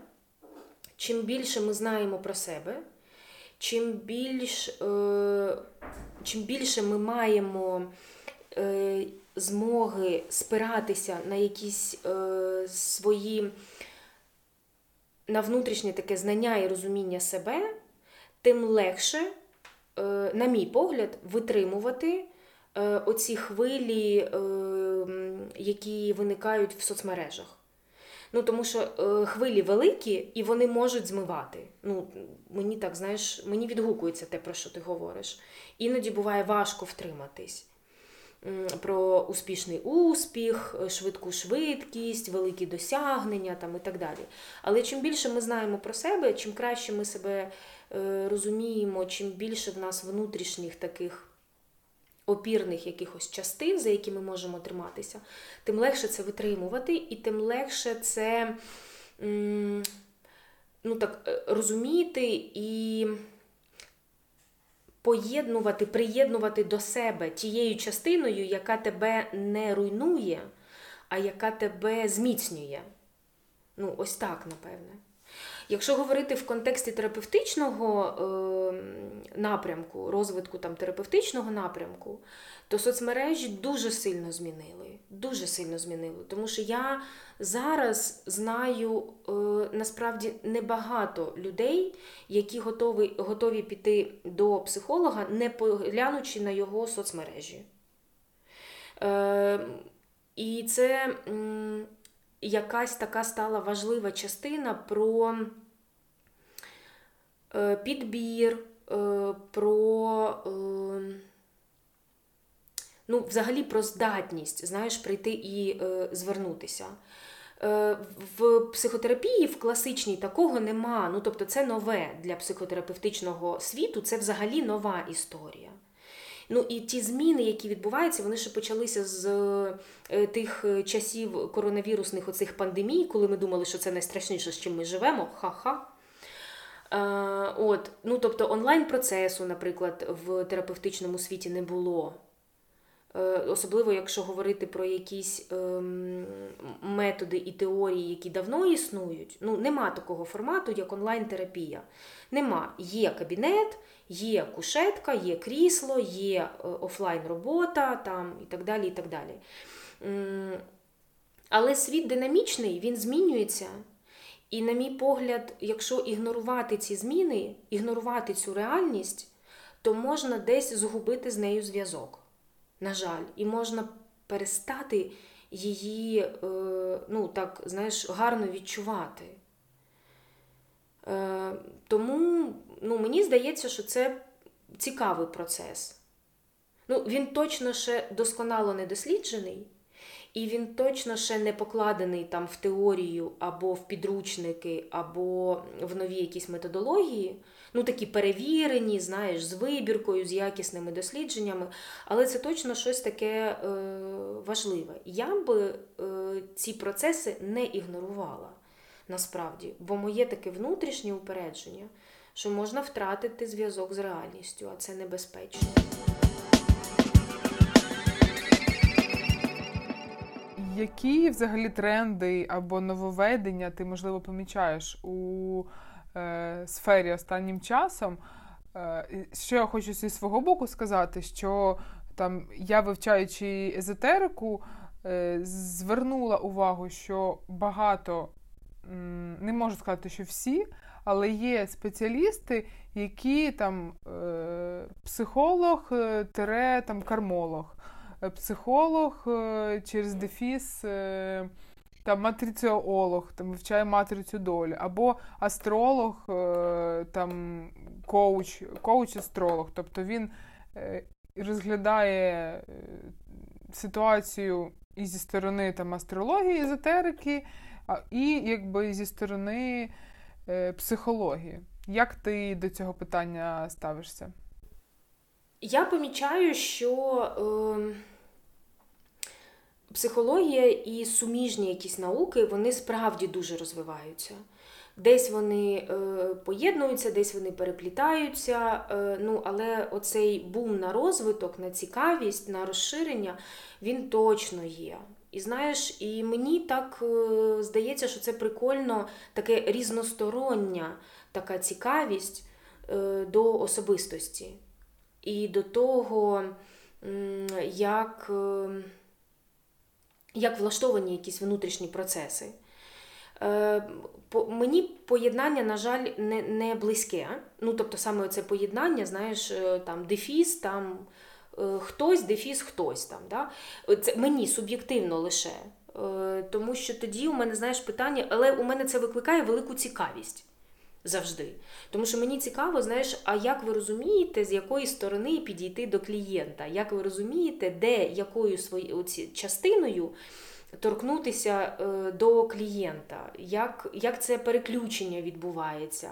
чим більше ми знаємо про себе, чим більш, е, чим більше ми маємо е, змоги спиратися на якісь е, свої, на внутрішнє таке знання і розуміння себе, тим легше, е, на мій погляд, витримувати е, оці хвилі, е, які виникають в соцмережах. Ну, тому що е, хвилі великі, і вони можуть змивати. Ну, мені так, знаєш, мені відгукується те, про що ти говориш. Іноді буває важко втриматись. Про успішний успіх, швидку швидкість, великі досягнення там, і так далі. Але чим більше ми знаємо про себе, чим краще ми себе е, розуміємо, чим більше в нас внутрішніх таких опірних якихось частин, за які ми можемо триматися, тим легше це витримувати і тим легше це ну, так, розуміти і поєднувати, приєднувати до себе тією частиною, яка тебе не руйнує, а яка тебе зміцнює. Ну, ось так, напевне. Якщо говорити в контексті терапевтичного е, напрямку, розвитку там, терапевтичного напрямку, то соцмережі дуже сильно змінили. Дуже сильно змінили. Тому що я зараз знаю е, насправді небагато людей, які готові, готові піти до психолога, не поглянучи на його соцмережі. Е, і це... М- Якась така стала важлива частина про підбір, про, ну, взагалі про здатність, знаєш, прийти і звернутися. В психотерапії, в класичній, такого нема. Ну, тобто це нове для психотерапевтичного світу, це взагалі нова історія. Ну і ті зміни, які відбуваються, вони ще почалися з е, тих часів коронавірусних оцих пандемій, коли ми думали, що це найстрашніше, з чим ми живемо. Ха-ха. Е, от, ну тобто онлайн-процесу, наприклад, в терапевтичному світі не було. Е, особливо, якщо говорити про якісь е, методи і теорії, які давно існують. Ну, нема такого формату, як онлайн-терапія. Нема. Є кабінет, є кушетка, є крісло, є офлайн-робота там, і так далі, і так далі. Але світ динамічний, він змінюється. І, на мій погляд, якщо ігнорувати ці зміни, ігнорувати цю реальність, то можна десь згубити з нею зв'язок. На жаль. І можна перестати її, ну так, знаєш, гарно відчувати. Тому, ну, мені здається, що це цікавий процес. Ну, він точно ще досконало не досліджений, і він точно ще не покладений там в теорію, або в підручники, або в нові якісь методології. Ну, такі перевірені, знаєш, з вибіркою, з якісними дослідженнями. Але це точно щось таке е- важливе. Я би е- ці процеси не ігнорувала. Насправді, бо моє таке внутрішнє упередження, що можна втратити зв'язок з реальністю, а це небезпечно. Які взагалі тренди або нововведення ти, можливо, помічаєш у е, сфері останнім часом? Е, що я хочу зі свого боку сказати, що там, я, вивчаючи езотерику, е, звернула увагу, що багато не можу сказати, що всі, але є спеціалісти, які там психолог, тире, там кармолог, психолог через дефіс, там матриціолог, там вивчає матрицю долі, або астролог, там коуч, коуч-астролог, тобто він розглядає ситуацію і зі сторони там астрології, езотерики, і якби зі сторони е, психології. Як ти до цього питання ставишся? Я помічаю, що е, психологія і суміжні якісь науки, вони справді дуже розвиваються. Десь вони е, поєднуються, десь вони переплітаються, е, ну, але оцей бум на розвиток, на цікавість, на розширення, він точно є. І знаєш, і мені так здається, що це прикольно, таке різностороння така цікавість до особистості. І до того, як, як влаштовані якісь внутрішні процеси. Мені поєднання, на жаль, не, не близьке. Ну, тобто саме це поєднання, знаєш, там дефіс, там... Хтось, дефіс, хтось там. Да? Це мені суб'єктивно лише. Тому що тоді у мене, знаєш, питання, але у мене це викликає велику цікавість завжди. Тому що мені цікаво, знаєш, а як ви розумієте, з якої сторони підійти до клієнта? Як ви розумієте, де, якою своєю частиною торкнутися до клієнта? Як, як це переключення відбувається?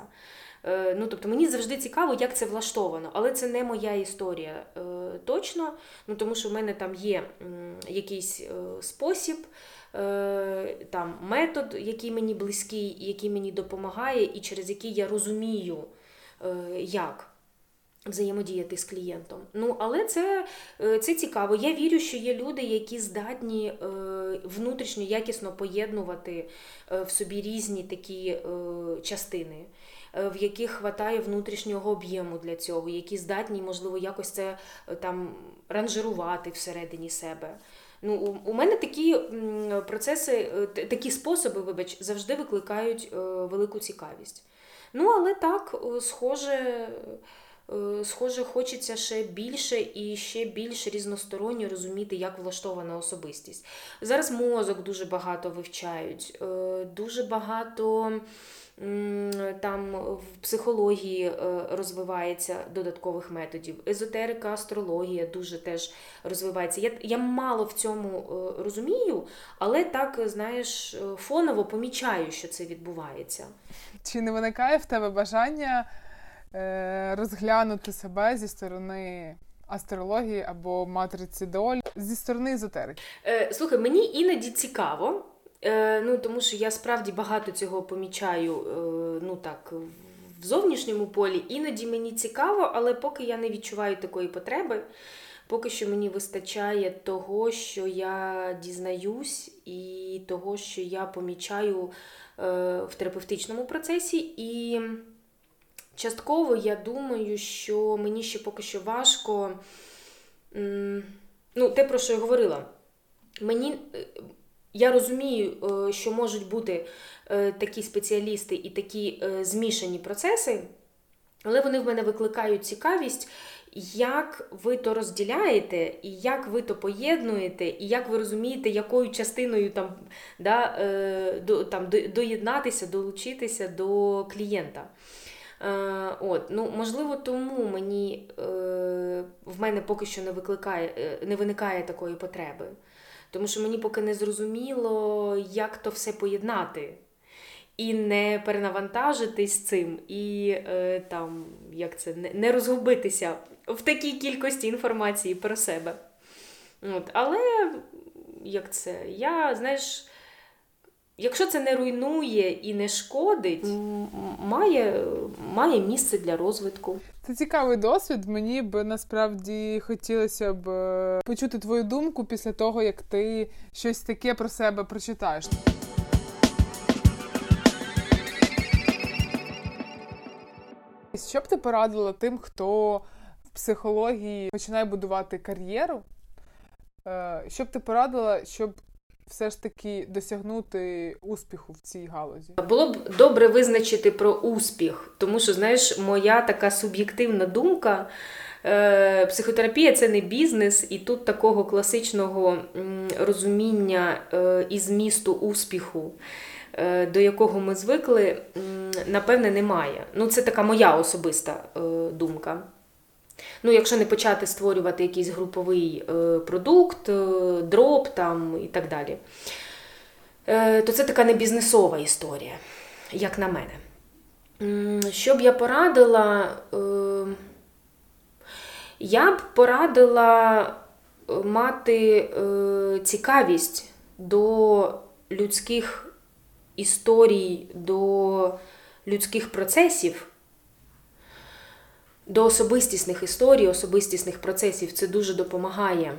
Ну, тобто, мені завжди цікаво, як це влаштовано, але це не моя історія е, точно, ну, тому що в мене там є е, якийсь е, спосіб, е, там, метод, який мені близький, який мені допомагає і через який я розумію, е, як. взаємодіяти з клієнтом. Ну, але це, це цікаво. Я вірю, що є люди, які здатні внутрішньо якісно поєднувати в собі різні такі частини, в яких хватає внутрішнього об'єму для цього, які здатні, можливо, якось це там ранжирувати всередині себе. Ну, у мене такі процеси, такі способи, вибач, завжди викликають велику цікавість. Ну, але так, схоже, схоже, хочеться ще більше і ще більш різносторонньо розуміти, як влаштована особистість. Зараз мозок дуже багато вивчають, дуже багато там в психології розвивається додаткових методів. Езотерика, астрологія дуже теж розвивається. Я, я мало в цьому розумію, але так, знаєш, фоново помічаю, що це відбувається. Чи не виникає в тебе бажання розглянути себе зі сторони астрології або матриці доль, зі сторони езотерики? Слухай, мені іноді цікаво, ну, тому що я справді багато цього помічаю, ну, так, в зовнішньому полі. Іноді мені цікаво, але поки я не відчуваю такої потреби, поки що мені вистачає того, що я дізнаюсь, і того, що я помічаю в терапевтичному процесі. І частково я думаю, що мені ще поки що важко, ну, те, про що я говорила, мені... Я розумію, що можуть бути такі спеціалісти і такі змішані процеси, але вони в мене викликають цікавість, як ви то розділяєте, і як ви то поєднуєте, і як ви розумієте, якою частиною там, да, до, там, доєднатися, долучитися до клієнта. От, ну, можливо, тому мені, в мене поки що не викликає, не виникає такої потреби. Тому що мені поки не зрозуміло, як то все поєднати і не перенавантажитись цим, і е, там, як це, не розгубитися в такій кількості інформації про себе. От. Але, як це, я, знаєш, якщо це не руйнує і не шкодить, має, має місце для розвитку. Це цікавий досвід. Мені б насправді хотілося б почути твою думку після того, як ти щось таке про себе прочитаєш. Що б ти порадила тим, хто в психології починає будувати кар'єру? Що б ти порадила, щоб все ж таки досягнути успіху в цій галузі? Було б добре визначити про успіх, тому що, знаєш, моя така суб'єктивна думка, е- психотерапія – це не бізнес, і тут такого класичного м- розуміння е- і змісту успіху, е- до якого ми звикли, м- напевне, немає. Ну, це така моя особиста е- думка. Ну, якщо не почати створювати якийсь груповий е, продукт, е, дроп там і так далі, е, то це така не бізнесова історія, як на мене. Е, що б я порадила? Е, я б порадила мати е, цікавість до людських історій, до людських процесів, до особистісних історій, особистісних процесів. Це дуже допомагає.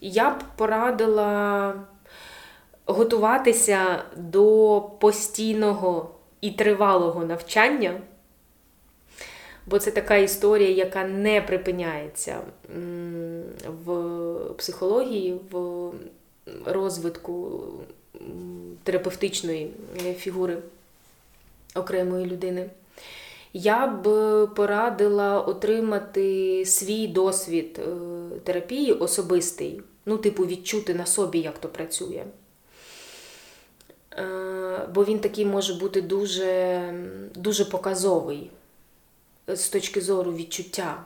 Я б порадила готуватися до постійного і тривалого навчання, бо це така історія, яка не припиняється в психології, в розвитку терапевтичної фігури окремої людини. Я б порадила отримати свій досвід терапії особистий, ну, типу, відчути на собі, як то працює. Бо він такий може бути дуже, дуже показовий з точки зору відчуття.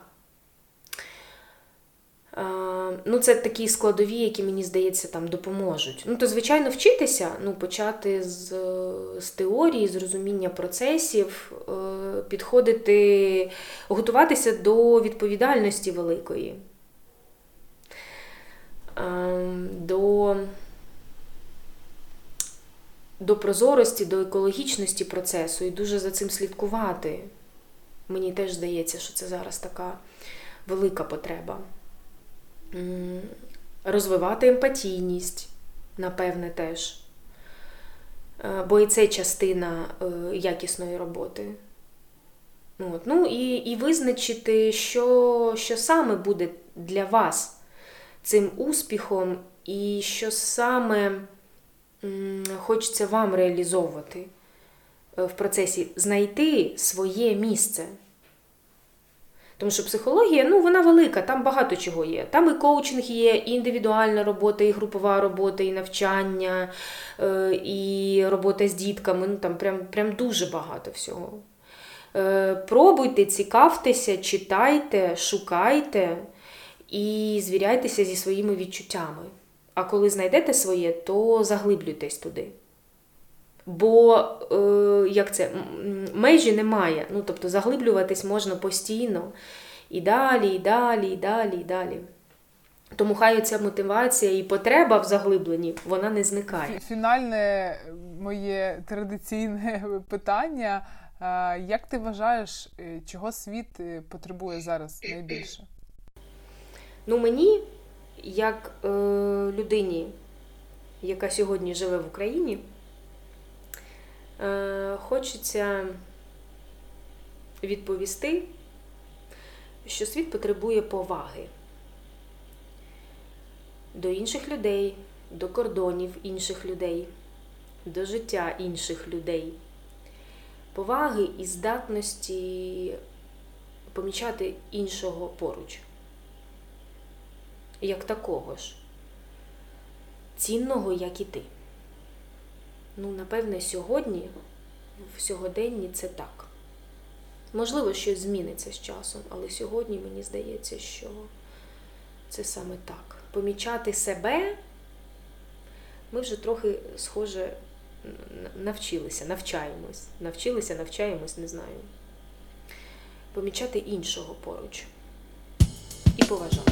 Ну, це такі складові, які, мені здається, там допоможуть. Ну, то, звичайно, вчитися, ну, почати з, з теорії, з розуміння процесів, підходити, готуватися до відповідальності великої, до, до прозорості, до екологічності процесу і дуже за цим слідкувати. Мені теж здається, що це зараз така велика потреба. Розвивати емпатійність, напевне, теж. Бо і це частина якісної роботи. От. Ну і, і визначити, що, що саме буде для вас цим успіхом, і що саме хочеться вам реалізовувати в процесі, знайти своє місце. Тому що психологія, ну, вона велика, там багато чого є. Там і коучинг є, і індивідуальна робота, і групова робота, і навчання, і робота з дітками. Ну, там прям, прям дуже багато всього. Пробуйте, цікавтеся, читайте, шукайте і звіряйтеся зі своїми відчуттями. А коли знайдете своє, то заглиблюйтесь туди. Бо, як це, межі немає. Ну, тобто, заглиблюватись можна постійно. І далі, і далі, і далі, і далі. Тому хай ця мотивація і потреба в заглибленні, вона не зникає. Фінальне моє традиційне питання. Як ти вважаєш, чого світ потребує зараз найбільше? Ну, мені, як е, людині, яка сьогодні живе в Україні, е, хочеться відповісти, що світ потребує поваги до інших людей, до кордонів інших людей, до життя інших людей. Поваги і здатності помічати іншого поруч. Як такого ж. Цінного, як і ти. Ну, напевне, сьогодні, в сьогоденні це так. Можливо, щось зміниться з часом, але сьогодні мені здається, що це саме так. Помічати себе ми вже трохи, схоже, навчилися, навчаємось. Навчилися, навчаємось, не знаю. Помічати іншого поруч. І поважати.